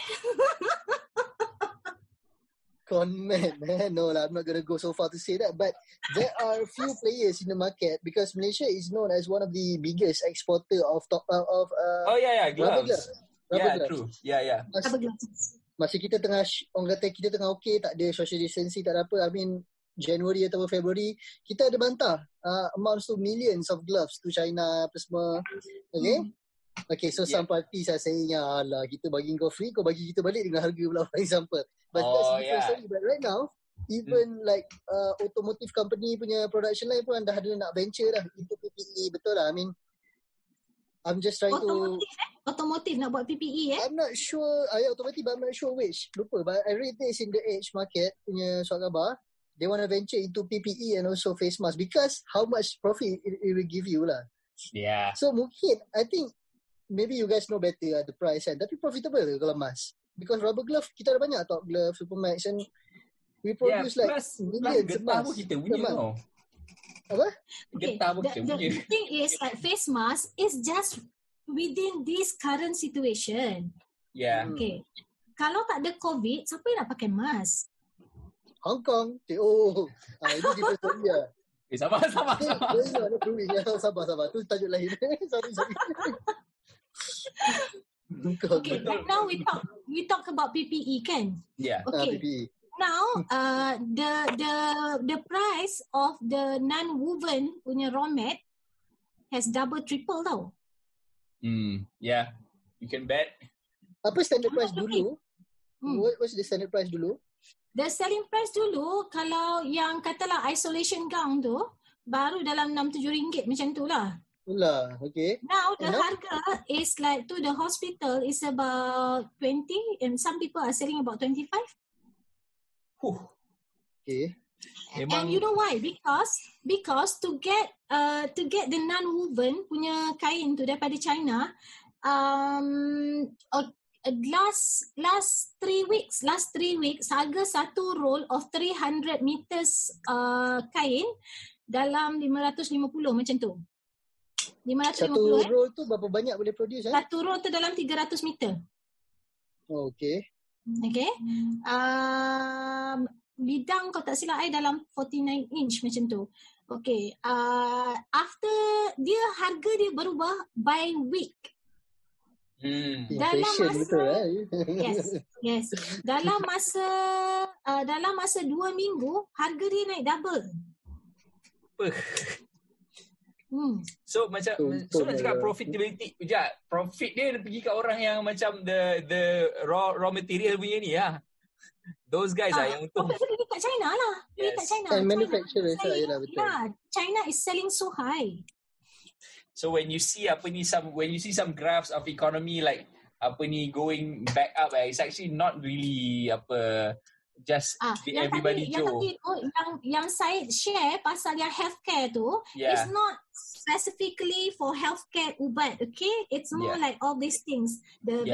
Con men, eh? No lah, I'm not going to go so far to say that. But there are few players in the market because Malaysia is known as one of the biggest exporter of gloves. Rubber gloves. Masa kita tengah, orang kata kita tengah okay, tak ada social distancing, tak ada apa. I mean, January atau February, kita ada bantah amounts to millions of gloves to China apa semua. Okay? Okay, so some parties are saying, alah, kita bagi kau free, kau bagi kita balik dengan harga pula, for example. But that's the different story. But right now, even like automotive company punya production line pun dah ada nak venture dah into PPE, betul lah. I mean, I'm just trying automotive nak buat PPE I'm not sure. Automotive but I'm not sure which. Lupa. But I read this in the Edge Market punya surat khabar. They want to venture into PPE and also face mask because how much profit it will give you lah. Yeah. So mungkin I think maybe you guys know better the price kan. Tapi profitable ke kalau mask? Because rubber glove kita ada banyak top glove, Supermax and we produce millions of mask. Kita punya tau. Apa? Okay, the thing is like face mask is just within this current situation. Yeah. Okay. Kalau tak ada COVID, siapa yang nak pakai mask? Hong Kong. Oh. Ini kita India. Sabar. Tu tajuk lain. Sorry. Okay, right now we talk about PPE kan? Yeah. Okay. PPE. Now, the price of the non-woven punya raw mat has double, triple tau. Yeah, you can bet. Apa standard price dulu? What's the standard price dulu? The selling price dulu, kalau yang katalah isolation gown tu, baru dalam RM6-7 macam tu lah. Itulah, okay. Now the harga is like to the hospital is about 20 and some people are selling about 25. Okay. And you know why? Because to get the non-woven punya kain tu daripada China, last 3 weeks harga satu roll of 300 meters kain dalam 550 macam tu. 550 satu roll tu berapa banyak boleh produce? Satu roll tu dalam 300 meter. Oh, okay. Okay. Bidang kalau tak silap I dalam 49 inch macam tu. Okay. After dia harga dia berubah by week. Dalam masa betul, Yes. Dalam masa 2 minggu harga dia naik double. So macam nak cakap profitability sekejap. Profit dia pergi kat orang yang macam the raw material punya ni lah. Those guys lah yang untung. Pergi kat China lah. Pergi kat China. And manufacturer China, betul. Yeah, China is selling so high. So when you see some graphs of economy like going back up, it's actually not really everybody joke. Yang Syed share pasal yang healthcare tu, it's not specifically for healthcare ubat, okay? It's more like all these things. The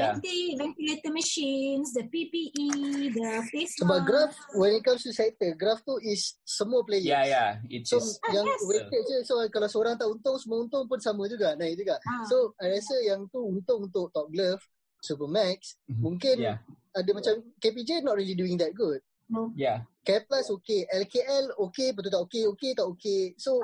ventilator machines, the PPE, the face mask. Sebab graph, when it comes to sector, graph tu is semua players. Yeah. It is. Yang weighted je, so kalau seorang tak untung, semua untung pun sama juga, naik juga. So, I rasa yang tu untung untuk top glove, Supermax, mungkin... Yeah. Ada macam KPJ not really doing that good. No. Yeah. K plus okay, LKL okay, betul tak okay. So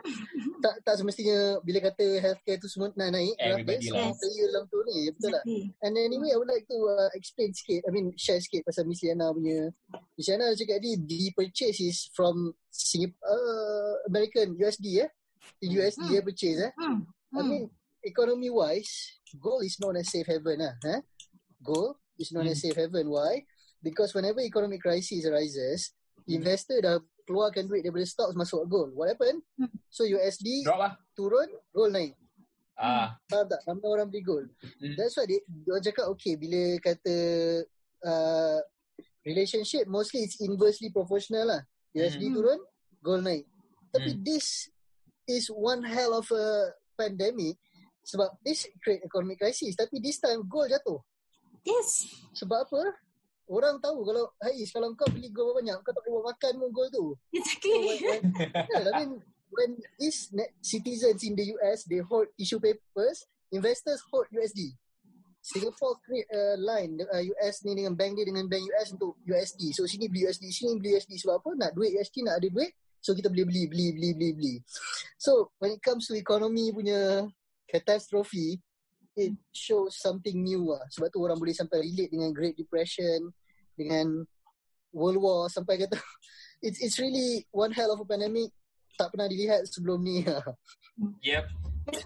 tak semestinya bila kata healthcare tu semua nak naik. Everybody lah. Saya dalam tu ni, betul tak? And anyway, I would like to explain sikit. I mean share sikit pasal Miss Liana punya. Miss Liana cakap dia the purchase is from American USD. USD dia purchase. I mean economy wise, gold is known as safe haven Gold is known as safe haven. Why? Because whenever economic crisis arises, investor dah keluarkan duit daripada stocks masuk gold. What happened? So USD turun, gold naik. Faham tak? Ramai orang beli gold. That's why dia cakap okay, bila kata relationship, mostly it's inversely proportional lah. USD turun, gold naik. Tapi this is one hell of a pandemic sebab this create economic crisis. Tapi this time gold jatuh. Yes. Sebab apa? Orang tahu kalau Haiz, kalau kau beli gold banyak, kau tak boleh buat makan pun gold tu. Exactly. I mean, when these citizens in the US, they hold tissue papers, investors hold USD. Singapore create a line US ni dengan bank dia dengan bank US untuk USD. So sini beli USD, sini beli USD. Sebab apa? Nak duit USD, nak ada duit. So kita beli. So when it comes to economy punya catastrophe, it shows something new lah. Sebab tu orang boleh sampai relate dengan Great Depression, dengan World War, sampai kata it's really one hell of a pandemic tak pernah dilihat sebelum ni. Yep. That's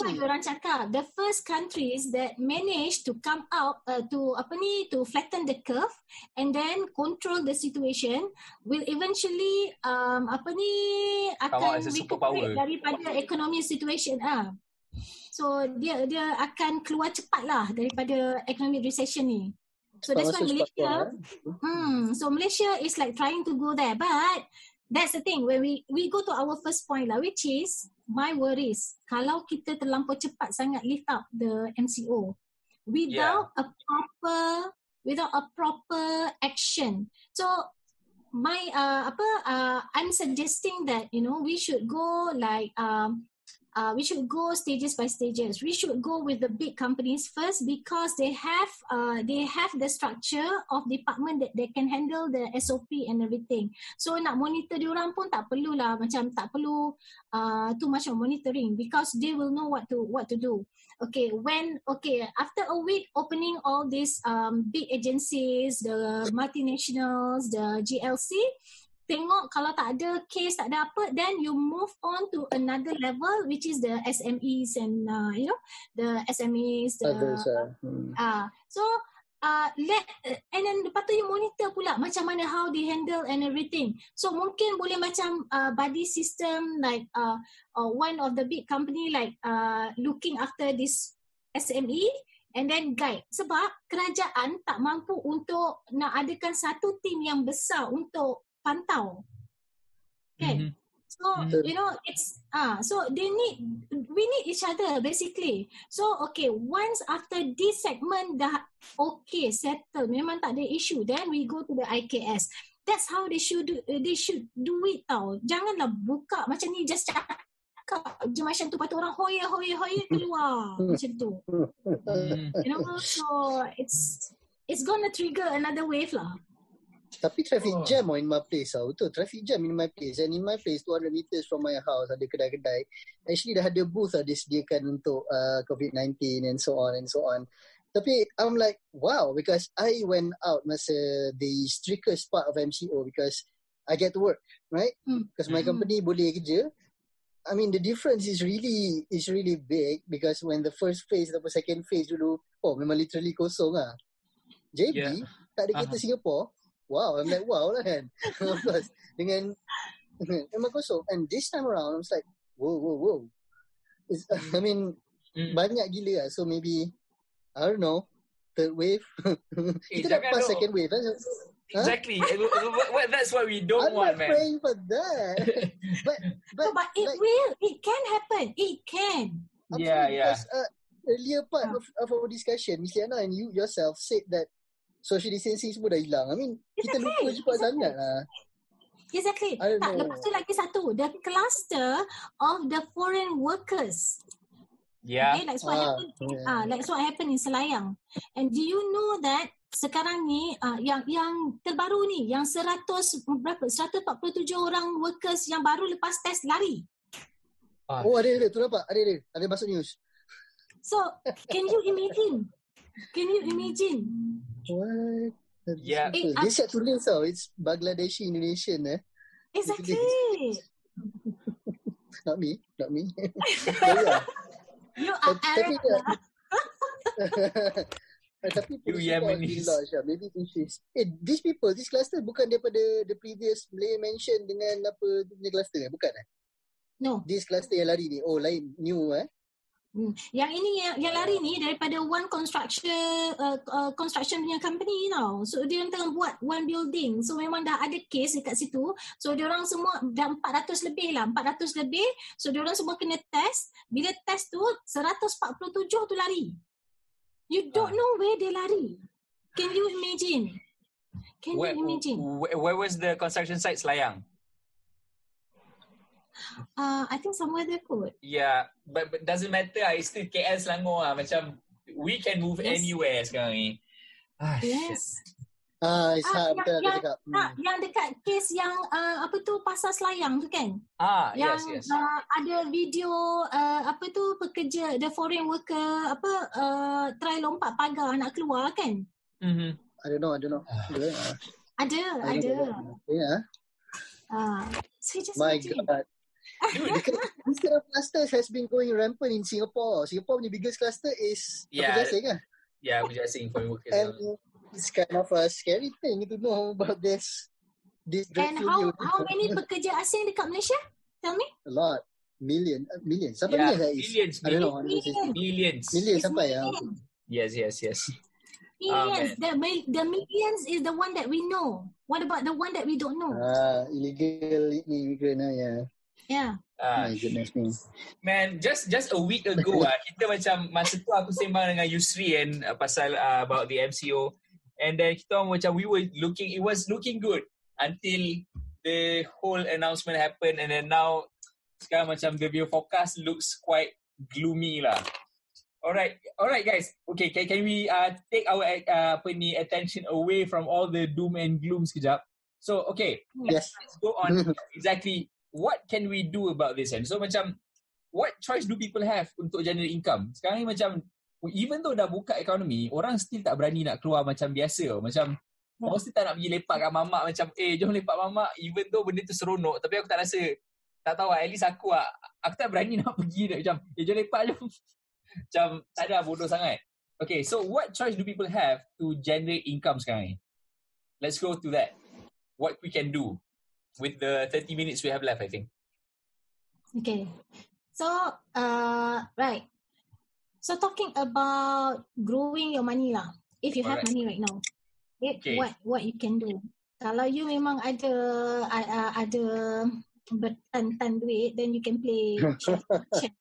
why orang cakap the first countries that managed to come out to flatten the curve and then control the situation will eventually akan recuperate daripada ekonomi situation ah. So dia akan keluar cepatlah daripada economic recession ni. So that's why Malaysia so Malaysia is like trying to go there, but that's the thing when we go to our first point lah, which is my worries. Kalau kita terlampau cepat sangat lift up the MCO without a proper action. So my I'm suggesting that we should go like we should go stages by stages. We should go with the big companies first because they have the structure of department that they can handle the SOP and everything. So nak monitor diorang pun tak perlulah, macam tak perlu too much of monitoring because they will know what to do. Okay, after a week opening all these big agencies, the multinationals, the GLC, tengok kalau tak ada case, tak ada apa, then you move on to another level which is the SMEs and and then lepas tu you monitor pula macam mana how they handle and everything. So mungkin boleh macam buddy system like one of the big company like looking after this SME and then guide, sebab kerajaan tak mampu untuk nak adakan satu team yang besar untuk pantau. Okay. Mm-hmm. So, it's so we need each other basically. So, okay, once after this segment dah okay, settle, memang tak ada issue, then we go to the IKS. That's how they should do it tau. Janganlah buka macam ni just cakap je macam tu, patut orang hoya keluar macam tu. So it's going to trigger another wave lah. Tapi traffic jam in my place tau. Betul, traffic jam in my place. And in my place, 200 meters from my house, ada kedai-kedai. Actually dah ada booth lah disediakan untuk COVID-19 and so on and so on. Tapi I'm like, wow, because I went out masa the strictest part of MCO because I get to work, right? Because my company boleh kerja. I mean, the difference is really big because when the first phase atau second phase dulu, memang literally kosong lah. JB, tak ada kereta Singapore. Wow, I'm like, wow lah kan. Of course, dengan memang kosong. And this time around, I was like, whoa. I mean, banyak gila lah. So maybe, I don't know, third wave. Kita dah pass second wave. Exactly. Huh? That's what we don't want, man. I'm not praying for that. But it will. It can happen. It can. Yeah. Because earlier part of our discussion, Ms. Liana and you yourself said that social distancing semua dah hilang. I mean, kita lupa cepat sangat lah. Exactly. Tak, lepas tu lagi satu. The cluster of the foreign workers. Yeah. Okay, like what happened in Selayang. And do you know that sekarang ni, yang terbaru ni, yang 147 orang workers yang baru lepas test lari. Ada. Tu nampak? Ada. Ada masuk news. So, can you imagine? What? Yeah. Dia siap tulis tau. It's Bangladeshi Indonesian Exactly. Not me. You are Arab lah. Tapi you Yemenis. Maybe these people, this cluster bukan daripada the previous Malay mention dengan apa punya cluster bukan? No. This cluster yang lari ni. Oh, lain. New Yang ini yang lari ni daripada one construction punya company tau. So dia orang tengah buat one building. So memang dah ada case dekat situ. So dia orang semua dah 400 lebih. So dia orang semua kena test. Bila test tu 147 tu lari. You don't know where dia lari. Can you imagine? Where was the construction site Selayang? I think somewhere there kot. Yeah, but doesn't matter. It's still KL Selangor lah. Macam we can move anywhere sekarang ni. Ah, yes. It's hard betul nak cakap. Yang dekat kes yang apa tu pasar Selayang tu kan? Ah, yang, yes. Ada video apa tu pekerja the foreign worker apa try lompat pagar nak keluar kan? Mhm. I don't know. Ada. Yeah. My God. This kind of clusters has been going rampant in Singapore. Singapore punya biggest cluster is pekerja asing kan? Yeah, pekerja asing foreign workers. And it's kind of a scary thing to know about this. And how many pekerja asing dekat Malaysia? Tell me. A lot. Millions. Sampai millions. I don't know. Millions sampai ya. Yes. Millions. The millions is the one that we know. What about the one that we don't know? Illegal immigrant lah, yeah. Yeah. My goodness me. Man, just a week ago kita macam masa tu aku sembang dengan Yusri kan pasal about the MCO, and then kita macam it was looking good until the whole announcement happened, and then now sekarang macam the view forecast looks quite gloomy lah. Alright guys. Okay, can we take our attention away from all the doom and gloom sekejap? So okay, let's go on exactly what can we do about this? And so macam what choice do people have untuk generate income? Sekarang ni macam even though dah buka ekonomi, orang still tak berani nak keluar macam biasa. Macam orang still tak nak pergi lepak kat mamak macam jom lepak mamak, even though benda tu seronok tapi aku tak rasa, tak tahu at least aku tak berani nak pergi macam jom lepak jom. Macam tak ada bodoh sangat. Okay, so what choice do people have to generate income sekarang ni? Let's go to that. What we can do with the 30 minutes we have left, I think. Okay. So, right. So, talking about growing your money lah. If you have money right now. Okay. What you can do. Kalau you memang ada bertantan duit, then you can play share.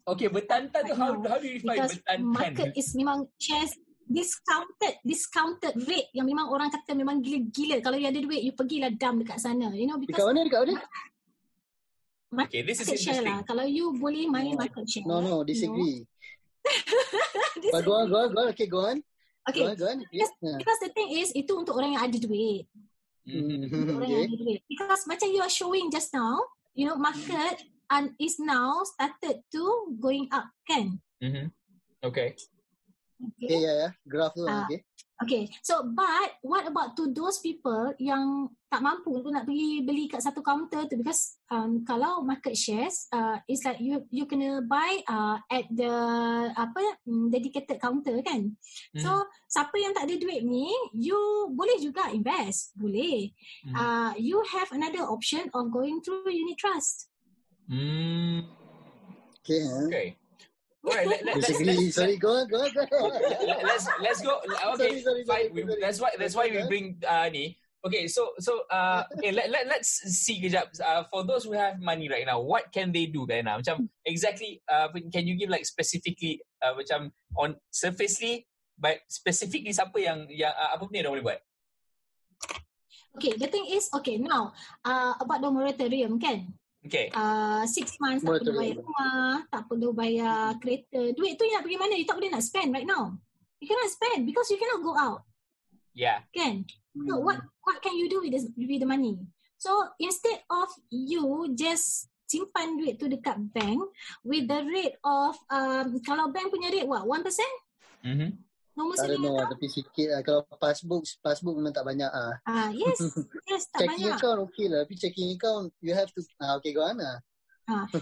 Okay, bertantan tu, how do you define bertantan? Because market is memang shares discounted rate yang memang orang kata memang gila-gila. Kalau you ada duit, you pergilah dump dekat sana. You know, because dekat mana? Okay, this is interesting. Lah. Kalau you boleh main market share. No, disagree. Go on. Okay, go on. Okay, go on. Because the thing is, itu untuk orang yang ada duit. Untuk orang yang ada duit. Because macam you are showing just now, you know, market and is now started to going up, kan? Okay. Yeah. Graph tu. Okay. So, but what about to those people yang tak mampu tu nak pergi beli kat satu counter tu? Because kalau market shares, it's like you kena buy at the dedicated counter kan. So, siapa yang tak ada duit ni, you boleh juga invest, boleh. You have another option of going through unit trust. Okay. Alright, let's sorry, go. Let's go. Okay, sorry. That's why we bring ni. Okay, so okay, let's see kejap. For those who have money right now, what can they do right now? Macam exactly can you give like specifically macam on surfacely, but specifically siapa yang apa benda dia boleh buat? Okay, the thing is now about the moratorium kan. Okay. 6 months tak perlu bayar rumah, tak perlu bayar kereta. Duit tu you nak pergi mana? You tak boleh nak spend right now. You cannot spend because you cannot go out. Yeah. Kan? So what can you do with the money? So instead of you just simpan duit tu dekat bank with the rate of kalau bank punya rate 1%? Mhm. No, tapi sikit lah. Kalau passbook memang tak banyak lah. Yes, tak banyak. Checking account okey lah. Tapi checking account, you have to, okay, go on lah.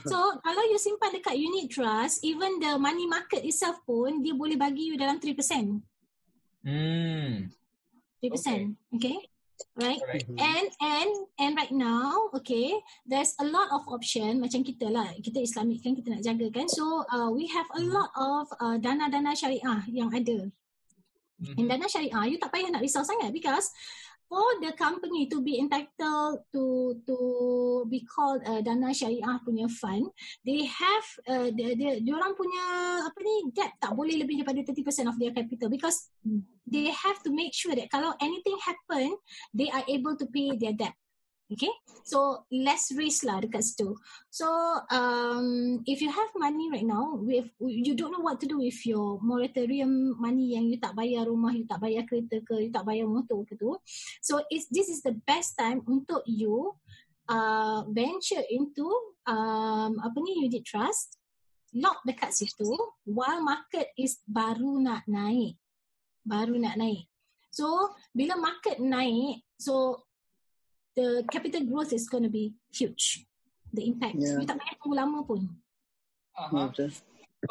So, kalau you simpan dekat unit trust, even the money market itself pun, dia boleh bagi you dalam 3%. 3%, okay? Right? And right now, okay, there's a lot of option macam kita lah, kita Islamik kan, kita nak jaga kan, so we have a lot of dana-dana syariah yang ada. And dana syariah you tak payah nak risau sangat because for the company to be entitled to be called dana syariah punya fund, they have diorang punya debt tak boleh lebih daripada 30% of their capital because they have to make sure that kalau anything happen, they are able to pay their debt. Okay, so less risk lah dekat situ. So if you have money right now, if you don't know what to do with your moratorium money yang you tak bayar rumah, you tak bayar kereta ke, you tak bayar motor ke tu, so this is the best time untuk you venture into unit trust, lock dekat situ while market is baru nak naik. So bila market naik, so the capital growth is going to be huge. The impact. Yeah. You tak payah tunggu lama pun. Uh-huh.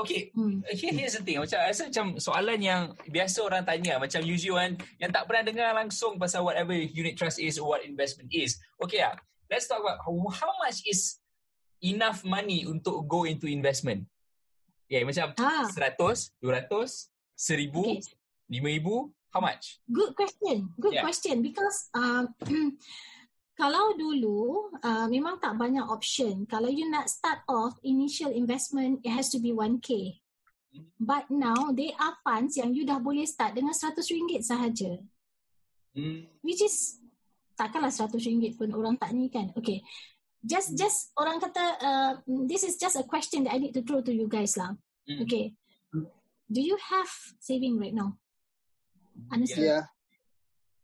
Okay. Here's the thing. Macam, I rasa macam soalan yang biasa orang tanya. Macam usual kan. Yang tak pernah dengar langsung pasal whatever unit trust is or what investment is. Okay lah. Let's talk about how much is enough money untuk go into investment. Yeah, macam 100, 200, 1,000, 5,000. How much? Good question. Because... Kalau dulu, memang tak banyak option. Kalau you nak start off, initial investment, it has to be 1K. But now, there are funds yang you dah boleh start dengan RM100 sahaja. Which is, takkanlah RM100 pun orang tak ni kan. Okay. Just orang kata, this is just a question that I need to throw to you guys lah. Okay. Do you have saving right now? Honestly? Yeah.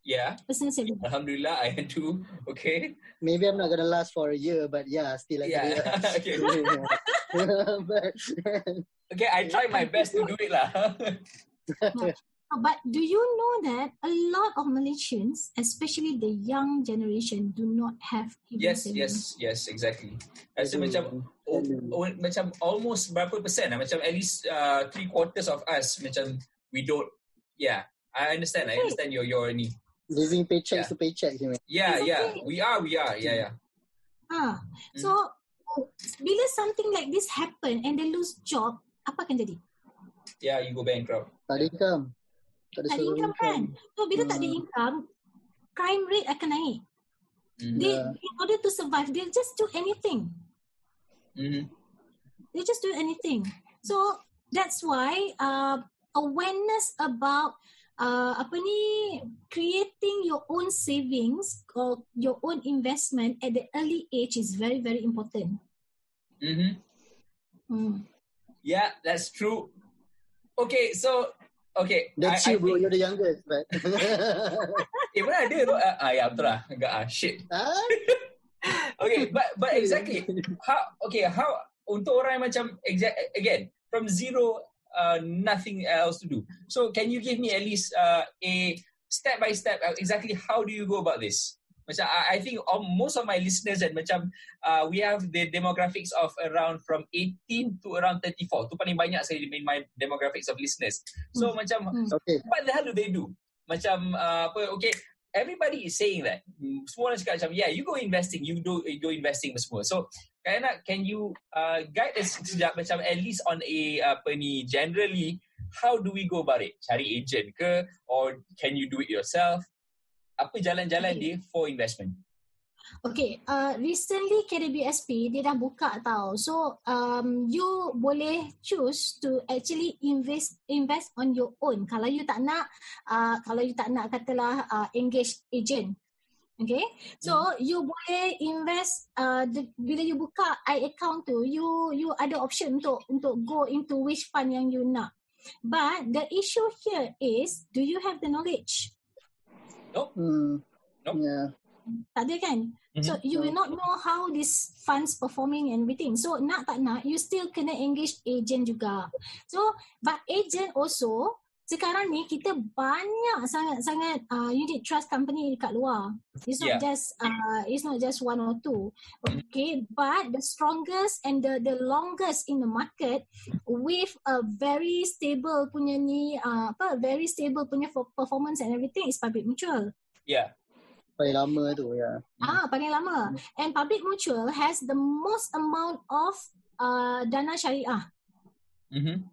Yeah. Alhamdulillah, I do. Okay. Maybe I'm not gonna last for a year, but yeah, still I can do it. Okay, I try my best to do it lah. But do you know that a lot of Malaysians, especially the young generation, do not have savings? Yes, exactly. Rasa macam almost berapa persen? Macam at least 3/4 of us macam we don't. Yeah, I understand. Okay. I understand your need. Living paycheck to paycheck. We are. Yeah. So, bila something like this happen and they lose job, apa akan jadi? Yeah, you go bankrupt. Tak ada income kan? So, bila tak ada income, crime rate akan naik. They, in order to survive, they'll just do anything. So, that's why awareness about creating your own savings or your own investment at the early age is very, very important. Yeah, that's true. Okay, so that's you, bro. You're the youngest, but even I did. Yeah, betul lah. Shit. Okay, but exactly. How untuk orang yang macam again from zero. Nothing else to do. So can you give me at least a step by step exactly how do you go about this? Macam I think most of my listeners and macam we have the demographics of around from 18 to around 34. Tu paling banyak saya in my demographics of listeners. So macam what the hell do they do? Macam everybody is saying that. Semua orang cakap macam you go investing, you go investing semua. So Karina, can you guide us sejak macam at least on generally, how do we go about it? Cari agent ke? Or can you do it yourself? Apa jalan-jalan dia for investment? Okay, recently KDBSP, dia dah buka tau. So, you boleh choose to actually invest on your own. Kalau you tak nak, katalah engage agent. Okay, so you boleh invest bila you buka iAccount tu, you ada option untuk go into which fund yang you nak. But the issue here is, do you have the knowledge? Nope. Yeah. Tak ada kan? So you will not know how this funds performing and everything. So nak tak nak, you still kena engage agent juga. So, but agent also, sekarang ni kita banyak sangat-sangat unit trust company dekat luar. It's not just one or two. Okay, but the strongest and the longest in the market with a very stable punya performance and everything is Public Mutual. Yeah. Paling lama tu ya. Paling lama. And Public Mutual has the most amount of dana syariah.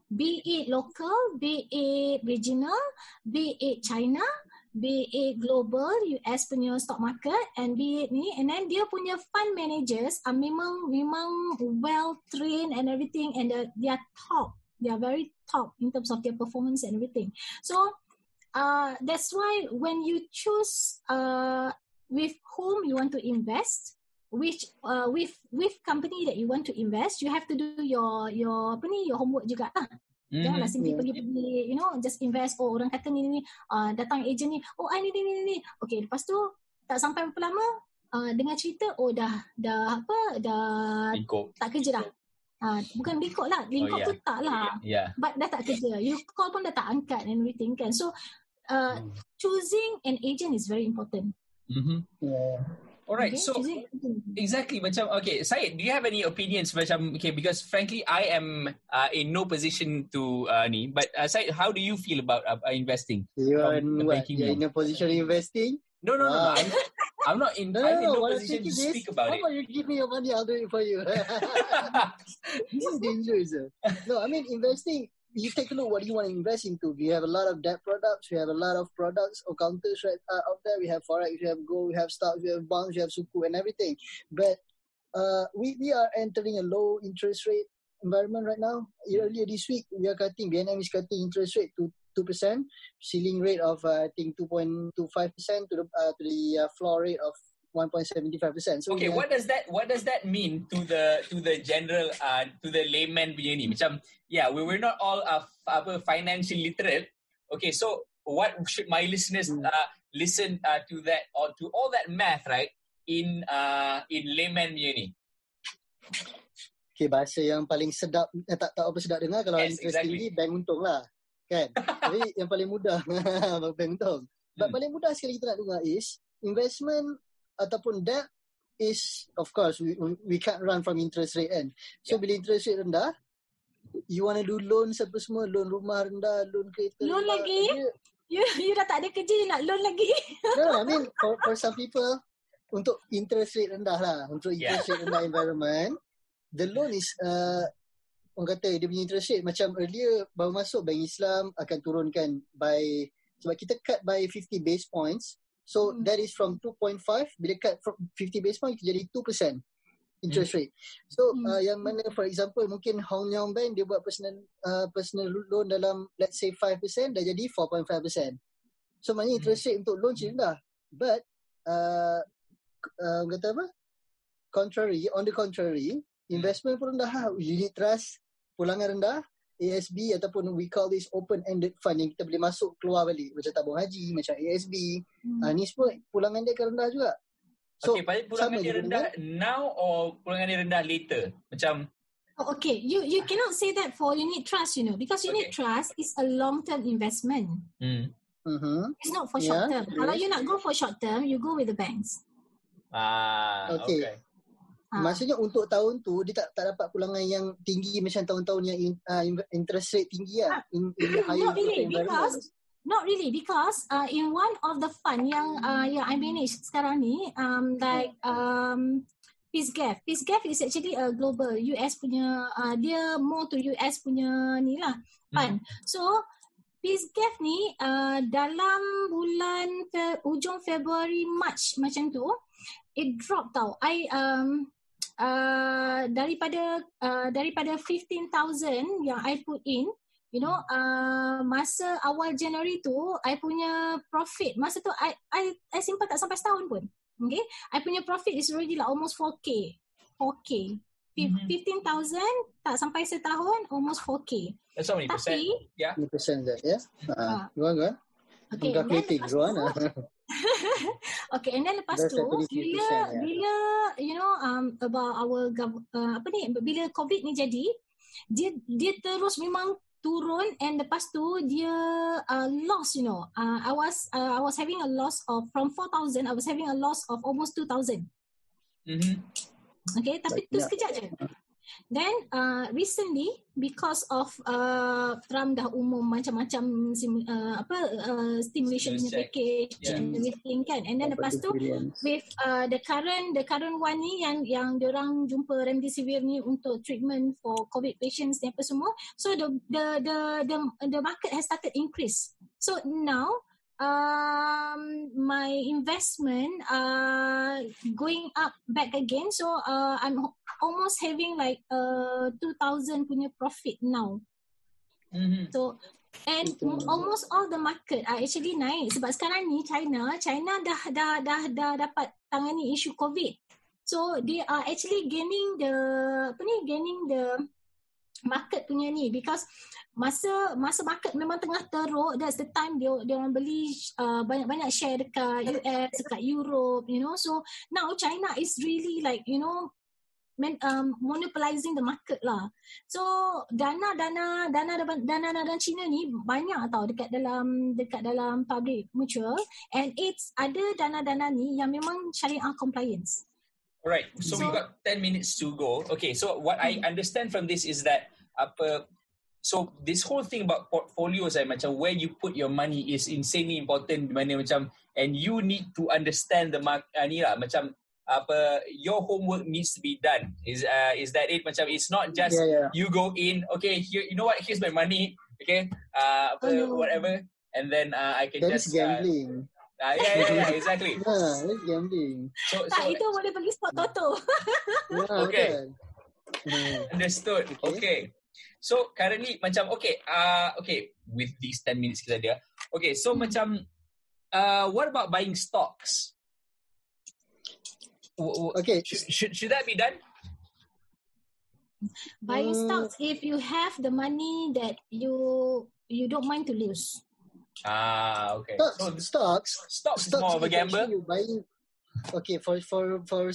Be it local, be it regional, be it China, be it global, US punya stock market, and be it ni. And then dia punya fund managers are memang well trained and everything, and they are top. They are very top in terms of their performance and everything. So that's why when you choose with whom you want to invest, which with company that you want to invest, you have to do your homework juga lah. Janganlah simply pergi, you know, just invest. Oh, orang kata ni datang agent ni, oh I ni. Okay, lepas tu tak sampai berapa lama dengar cerita, oh dah Bikok. Tak kerja dah. Bukan Bikok lah, Bikok tu tak lah. Yeah. But dah tak kerja. You call pun dah tak angkat and everything kan. So choosing an agent is very important. Mm-hmm. Yeah. Alright, okay, so exactly macam okay, Syed, do you have any opinions macam okay, because frankly I am in no position to ni, but Syed, how do you feel about investing? You are in a position to investing? No. I'm not in no position to speak about it. How about you give me your money, I'll do it for you. This is dangerous. No, I mean investing. You take a look what you want to invest into. We have a lot of debt products. We have a lot of products or counters right out there. We have forex, we have gold, we have stocks, we have bonds, we have sukuk and everything. But we are entering a low interest rate environment right now. Earlier this week, we are cutting. BNM is cutting interest rate to 2%, ceiling rate of I think 2.25% to the floor rate of 1.75%. So okay, what does that mean to the general to the layman punya ni? Macam yeah, we're not all financial literate. Okay, so what should my listeners listen to that or to all that math right in layman punya ni? Okay, bahasa yang paling sedap tak apa sedap dengar kalau interest tinggi bank untung lah kan. Tapi yang paling mudah bank untung. But paling mudah sekali kita nak dengar is investment ataupun debt is, of course, we can't run from interest rate kan. So, bila interest rate rendah, you want to do loan apa semua, loan rumah rendah, loan kereta. Loan rendah, lagi? You dah tak ada kerja, you nak loan lagi? No, I mean, for some people, untuk interest rate rendah lah, untuk interest rate rendah environment, the loan is, orang kata dia punya interest rate, macam earlier, baru masuk Bank Islam akan turunkan by, sebab kita cut by 50 base points, so that is from 2.5, bila cut from 50 base point, jadi 2% interest rate. So yang mana for example, mungkin Hong Leong Bank dia buat personal loan dalam let's say 5%, dah jadi 4.5%. So maknanya interest rate untuk loan cik rendah. But, kata apa? On the contrary, investment pun rendah. Unit trust, pulangan rendah. ASB ataupun we call this open-ended fund yang kita boleh masuk keluar balik macam Tabung Haji, macam ASB ni semua pulangan dia akan rendah juga. So, okay, paling pulangan dia rendah now or pulangan dia rendah later? Macam okay, you cannot say that for unit trust, you know, because unit trust is a long-term investment. It's not for short term. Kalau you nak go for short term, you go with the banks. Okay. Maksudnya untuk tahun tu dia tak dapat pulangan yang tinggi macam tahun-tahun yang interest rate tinggi lah. Not really because in one of the fund yang I manage sekarang ni PISGAF is actually a global US punya dia more to US punya ni lah fund. So PISGAF ni dalam bulan hujung Februari March macam tu it drop tau. I daripada 15,000 yang I put in, you know, masa awal Januari tu I punya profit masa tu I simpan tak sampai setahun pun. Okay, I punya profit is already like almost 4K. 15,000 tak sampai setahun almost 4K. That's how many percent? Yeah. 20% that, yeah. Go on. Okay, calculating Joanna. Okay, and then lepas that's tu bila you know about our bila COVID ni jadi dia terus memang turun and lepas tu dia loss, you know, I was having a loss of from 4,000 I was having a loss of almost 2,000. Okay, tapi tu sekejap je. Then recently because of Trump dah umum macam-macam stimulation package and everything kan. And then lepas tu with the current one ni yang diorang jumpa remdesivir ni untuk treatment for COVID patients ni apa semua. So the market has started increase. So now my investment going up back again, so I'm almost having like 2,000 punya profit now. So And almost all the market are actually naik sebab sekarang ni China dah dapat tangani isu COVID. So they are actually gaining the market punya ni, because masa market memang tengah teruk, that's the time dia orang beli banyak-banyak share dekat US, dekat Europe, you know. So now China is really like, you know, monopolizing the market lah. So dana China ni banyak tau dekat dalam public mutual, and it's ada dana ni yang memang syariah compliance. Alright, so we got 10 minutes to go. Okay, so what I understand from this is that so this whole thing about portfolios, macam where you put your money is insanely important, mana macam, and you need to understand the market ni lah, macam your homework needs to be done. Is that it? Macam it's not just you go in, okay, here, you know what, here's my money, okay, whatever, and then I can that just gambling. Yeah, exactly. Yeah, it's gambling. So itu boleh beli spot toto. Okay. Understood. Okay. So currently macam okay with these 10 minutes kita ada. Okay, so macam what about buying stocks? Okay. Should that be done? Buying stocks if you have the money that you don't mind to lose. Okay. Stocks is more of a gamble. You buying, okay, for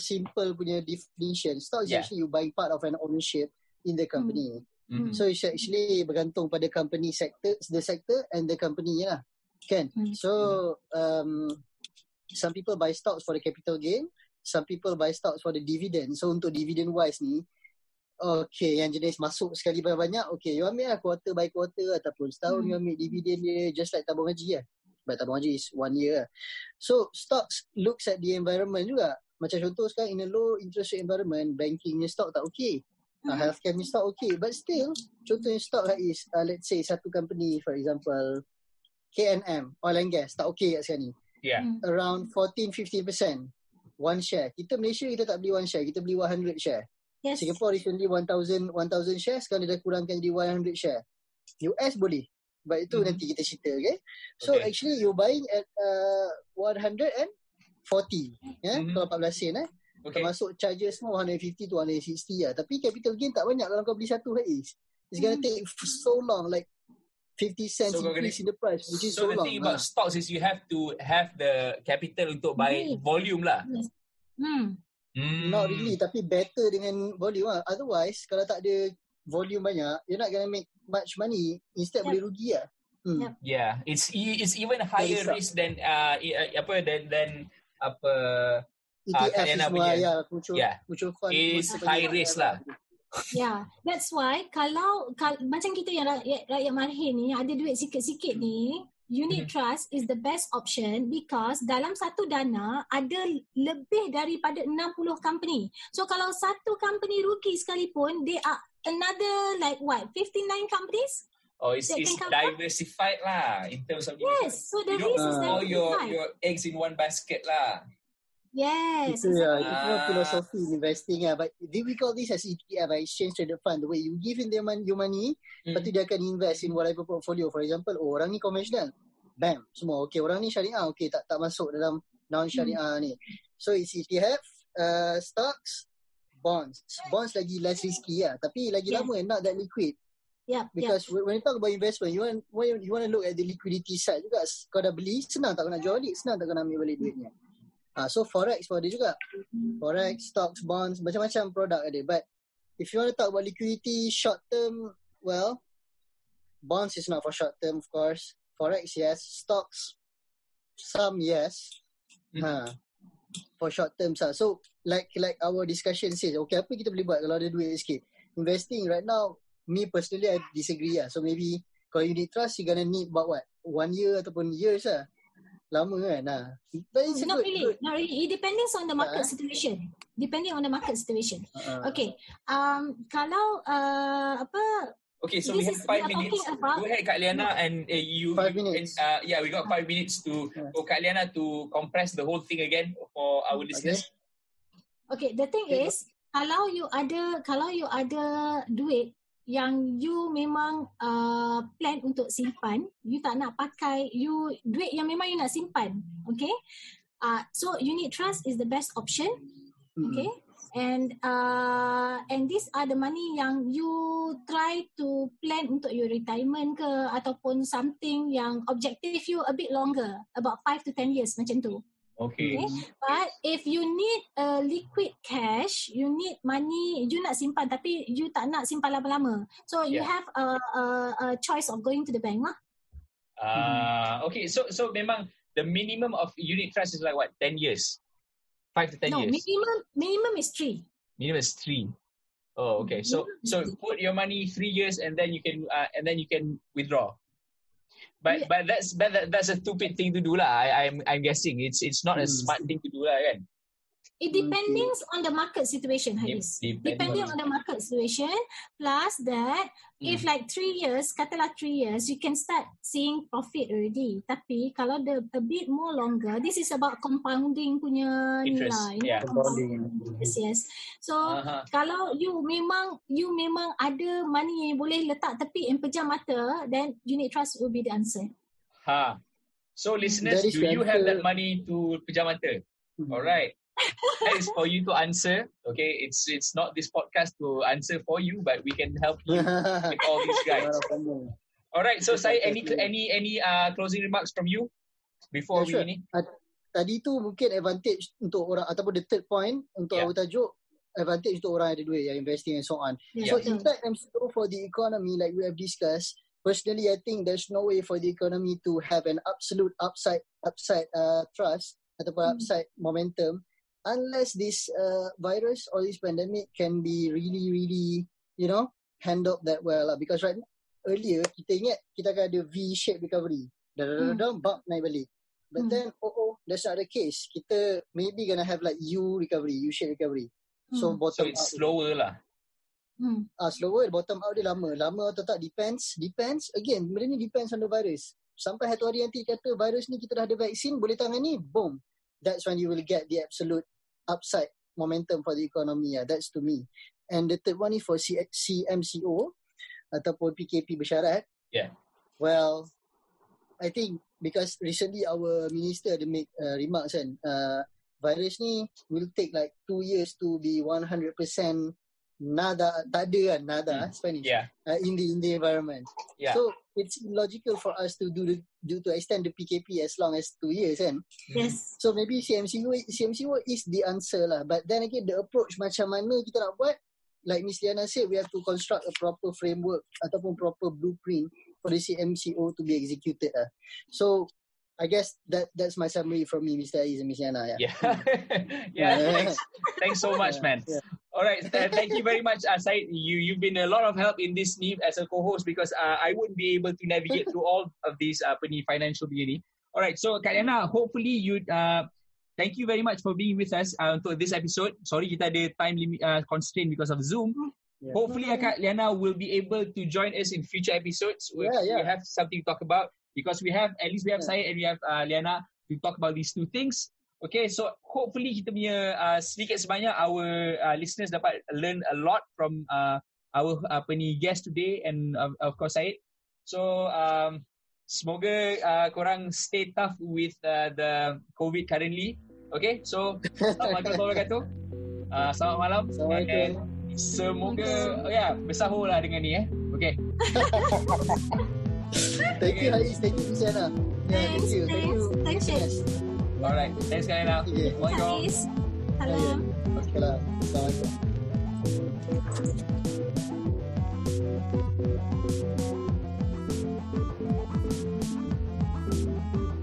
simple punya definition, stocks is actually you buying part of an ownership in the company. Mm-hmm. So it's actually bergantung pada company sector, the sector and the company lah. Kan? Mm-hmm. So some people buy stocks for the capital gain. Some people buy stocks for the dividend. So untuk dividend wise ni, okay, yang jenis masuk sekali banyak-banyak, okay, you ambil lah quarter by quarter ataupun setahun you ambil dividend dia, just like Tabung Haji lah. But Tabung Haji is 1 year lah. So stocks looks at the environment juga. Macam contoh sekarang in a low interest rate environment, bankingnya stock tak okay, healthcare ni stock okay. But still, contohnya stock is let's say satu company, for example KNM, oil and gas, tak okay kat sekarang ni, around 14-15%. One share. Kita Malaysia, kita tak beli one share. Kita beli 100 share. Yes. Singapore recently 1,000 share. Sekarang dia dah kurangkan jadi 100 share. US boleh. Sebab itu nanti kita cerita, okay? So actually you buying at 140. Yeah? Kalau 14 sen. Termasuk charges semua 150 to 160 lah. Tapi capital gain tak banyak kalau kau beli satu. It's gonna take so long. Like 50 cents increase in the price, which is so long. So the thing about stocks is you have to have the capital untuk buy volume lah. Not really, tapi better dengan volume lah. Otherwise, kalau tak ada volume banyak, you're not gonna make much money. Instead boleh rugi lah. Yeah, it's even higher risk than ETF is more, mutual fund. It's high risk lah. Yeah, that's why kalau macam kita yang rakyat marhin ni ada duit sikit-sikit ni, unit trust is the best option, because dalam satu dana ada lebih daripada 60 company. So kalau satu company rugi sekalipun, there are another like what, 59 companies? Oh, it's diversified lah in terms of so the risk is all your eggs in one basket lah. Yes. Itu filosofi investing lah. But we call this as ETF, exchange traded fund. The way you give in your money, lepas tu dia akan invest in whatever portfolio. For example, orang ni conventional, bam, semua. Okay, orang ni syariah, okay, tak masuk dalam non-syariah ni. So it's ETF, stocks, bonds. Bonds lagi less risky lah. Tapi lagi lama and not that liquid. Yeah, because when you talk about investment, you want to look at the liquidity side juga. Kau dah beli, senang tak kau nak jual balik, senang tak kau nak ambil balik duitnya. So forex pun ada juga. Forex, stocks, bonds, macam-macam produk ada. But if you want to talk about liquidity, short term, well, bonds is not for short term, of course. Forex, yes. Stocks, some, yes. For short term. So like our discussion says, okay, apa kita boleh buat kalau ada duit sikit? Investing right now, me personally, I disagree lah. So maybe kalau you need trust, you gonna need about what? 1 year ataupun years lah. Lama kan lah. Not really. It depends on the market situation. Okay. Kalau apa? Okay, so we have 5 minutes. Go ahead Kak Liana, and you. 5 minutes. We got 5 minutes to for Kak Liana to compress the whole thing again for our listeners. Okay, the thing is, kalau you ada duit yang you memang plan untuk simpan, you tak nak pakai, you duit yang memang you nak simpan, okay? So unit trust is the best option, okay? And these are the money yang you try to plan untuk your retirement ke ataupun something yang objective you a bit longer, about 5 to 10 years macam tu. Okay. But if you need liquid cash, you need money, you nak simpan tapi you tak nak simpan lama-lama. So you have a choice of going to the bank lah. Okay, so memang the minimum of unit trust is like what? 10 years? 5 to 10 years? No, minimum is 3. Minimum is 3. Oh, okay. So put your money 3 years and then you can withdraw. But that's a stupid thing to do lah. I'm guessing it's not a smart thing to do lah kan. It depends on the market situation, Haris. Depending on the market situation. Plus that, if like 3 years, katalah 3 years, you can start seeing profit already. Tapi kalau a bit more longer, this is about compounding punya nilai. Yeah. Yes. So kalau you memang ada money yang boleh letak tepi and pejam mata, then unit trust will be the answer. Ha. So listeners, do you have that money to pejam mata? Alright. That is for you to answer. Okay, it's not this podcast to answer for you, but we can help you with all these guys. All right. So, Syed, any closing remarks from you before we ini? Tadi tu mungkin advantage untuk orang ataupun the third point untuk our tajuk, advantage untuk orang ada duit yang investing and so on. Yeah. So, in fact, MCO for the economy, like we have discussed. Personally, I think there's no way for the economy to have an absolute upside trust ataupun upside momentum. Unless this virus or this pandemic can be really, really, you know, handled that well lah. Because right now, earlier, kita ingat kita akan ada V-shaped recovery. Bump naik balik. But then, that's not the case. Kita maybe gonna have like U-shaped recovery. So, bottom up. So, it's slower lah. Slower, bottom out dia lama. Lama atau tak, depends. Again, benda ni depends on the virus. Sampai satu hari nanti kata, virus ni kita dah ada vaksin, boleh tangani, boom. That's when you will get the absolute upside momentum for the economy. That's to me. And the third one is for CMCO ataupun PKP bersyarat. Yeah. Well, I think because recently our minister they make remarks and virus ni will take like 2 years to be 100% Spanish. Yeah. In the environment. Yeah. So it's logical for us to do to extend the PKP as long as 2 years, kan? Yes. So maybe CMCO is the answer lah. But then again, the approach macam mana kita nak buat, like Miss Liana said, we have to construct a proper framework ataupun proper blueprint for the CMCO to be executed lah. So I guess that's my summary from me, Mr. Aziz and Ms. Yana. Yeah. Thanks so much, man. Yeah. All right. Thank you very much, Syed. You've been a lot of help in this need as a co-host because I wouldn't be able to navigate through all of these financial beauty. All right. So, Karina, hopefully you... Thank you very much for being with us untuk this episode. Sorry, kita ada time limit constraint because of Zoom. Yeah. Hopefully, Kak Liana will be able to join us in future episodes. We have something to talk about. Because we have Syed and we have Liana to talk about these two things. Okay, so hopefully kita punya sedikit sebanyak our listeners dapat learn a lot from our guest today and of course Syed. So semoga korang stay tough with the COVID currently. Okay, so assalamualaikum warahmatullahi wabarakatuh. Selamat malam. And semoga bersahur lah dengan ni. Okay. Thank you, Haris. Thank you, Susanna. Thanks. Thank you. All right. Thanks, Karina. Thanks, Haris. Salam. Assalamualaikum.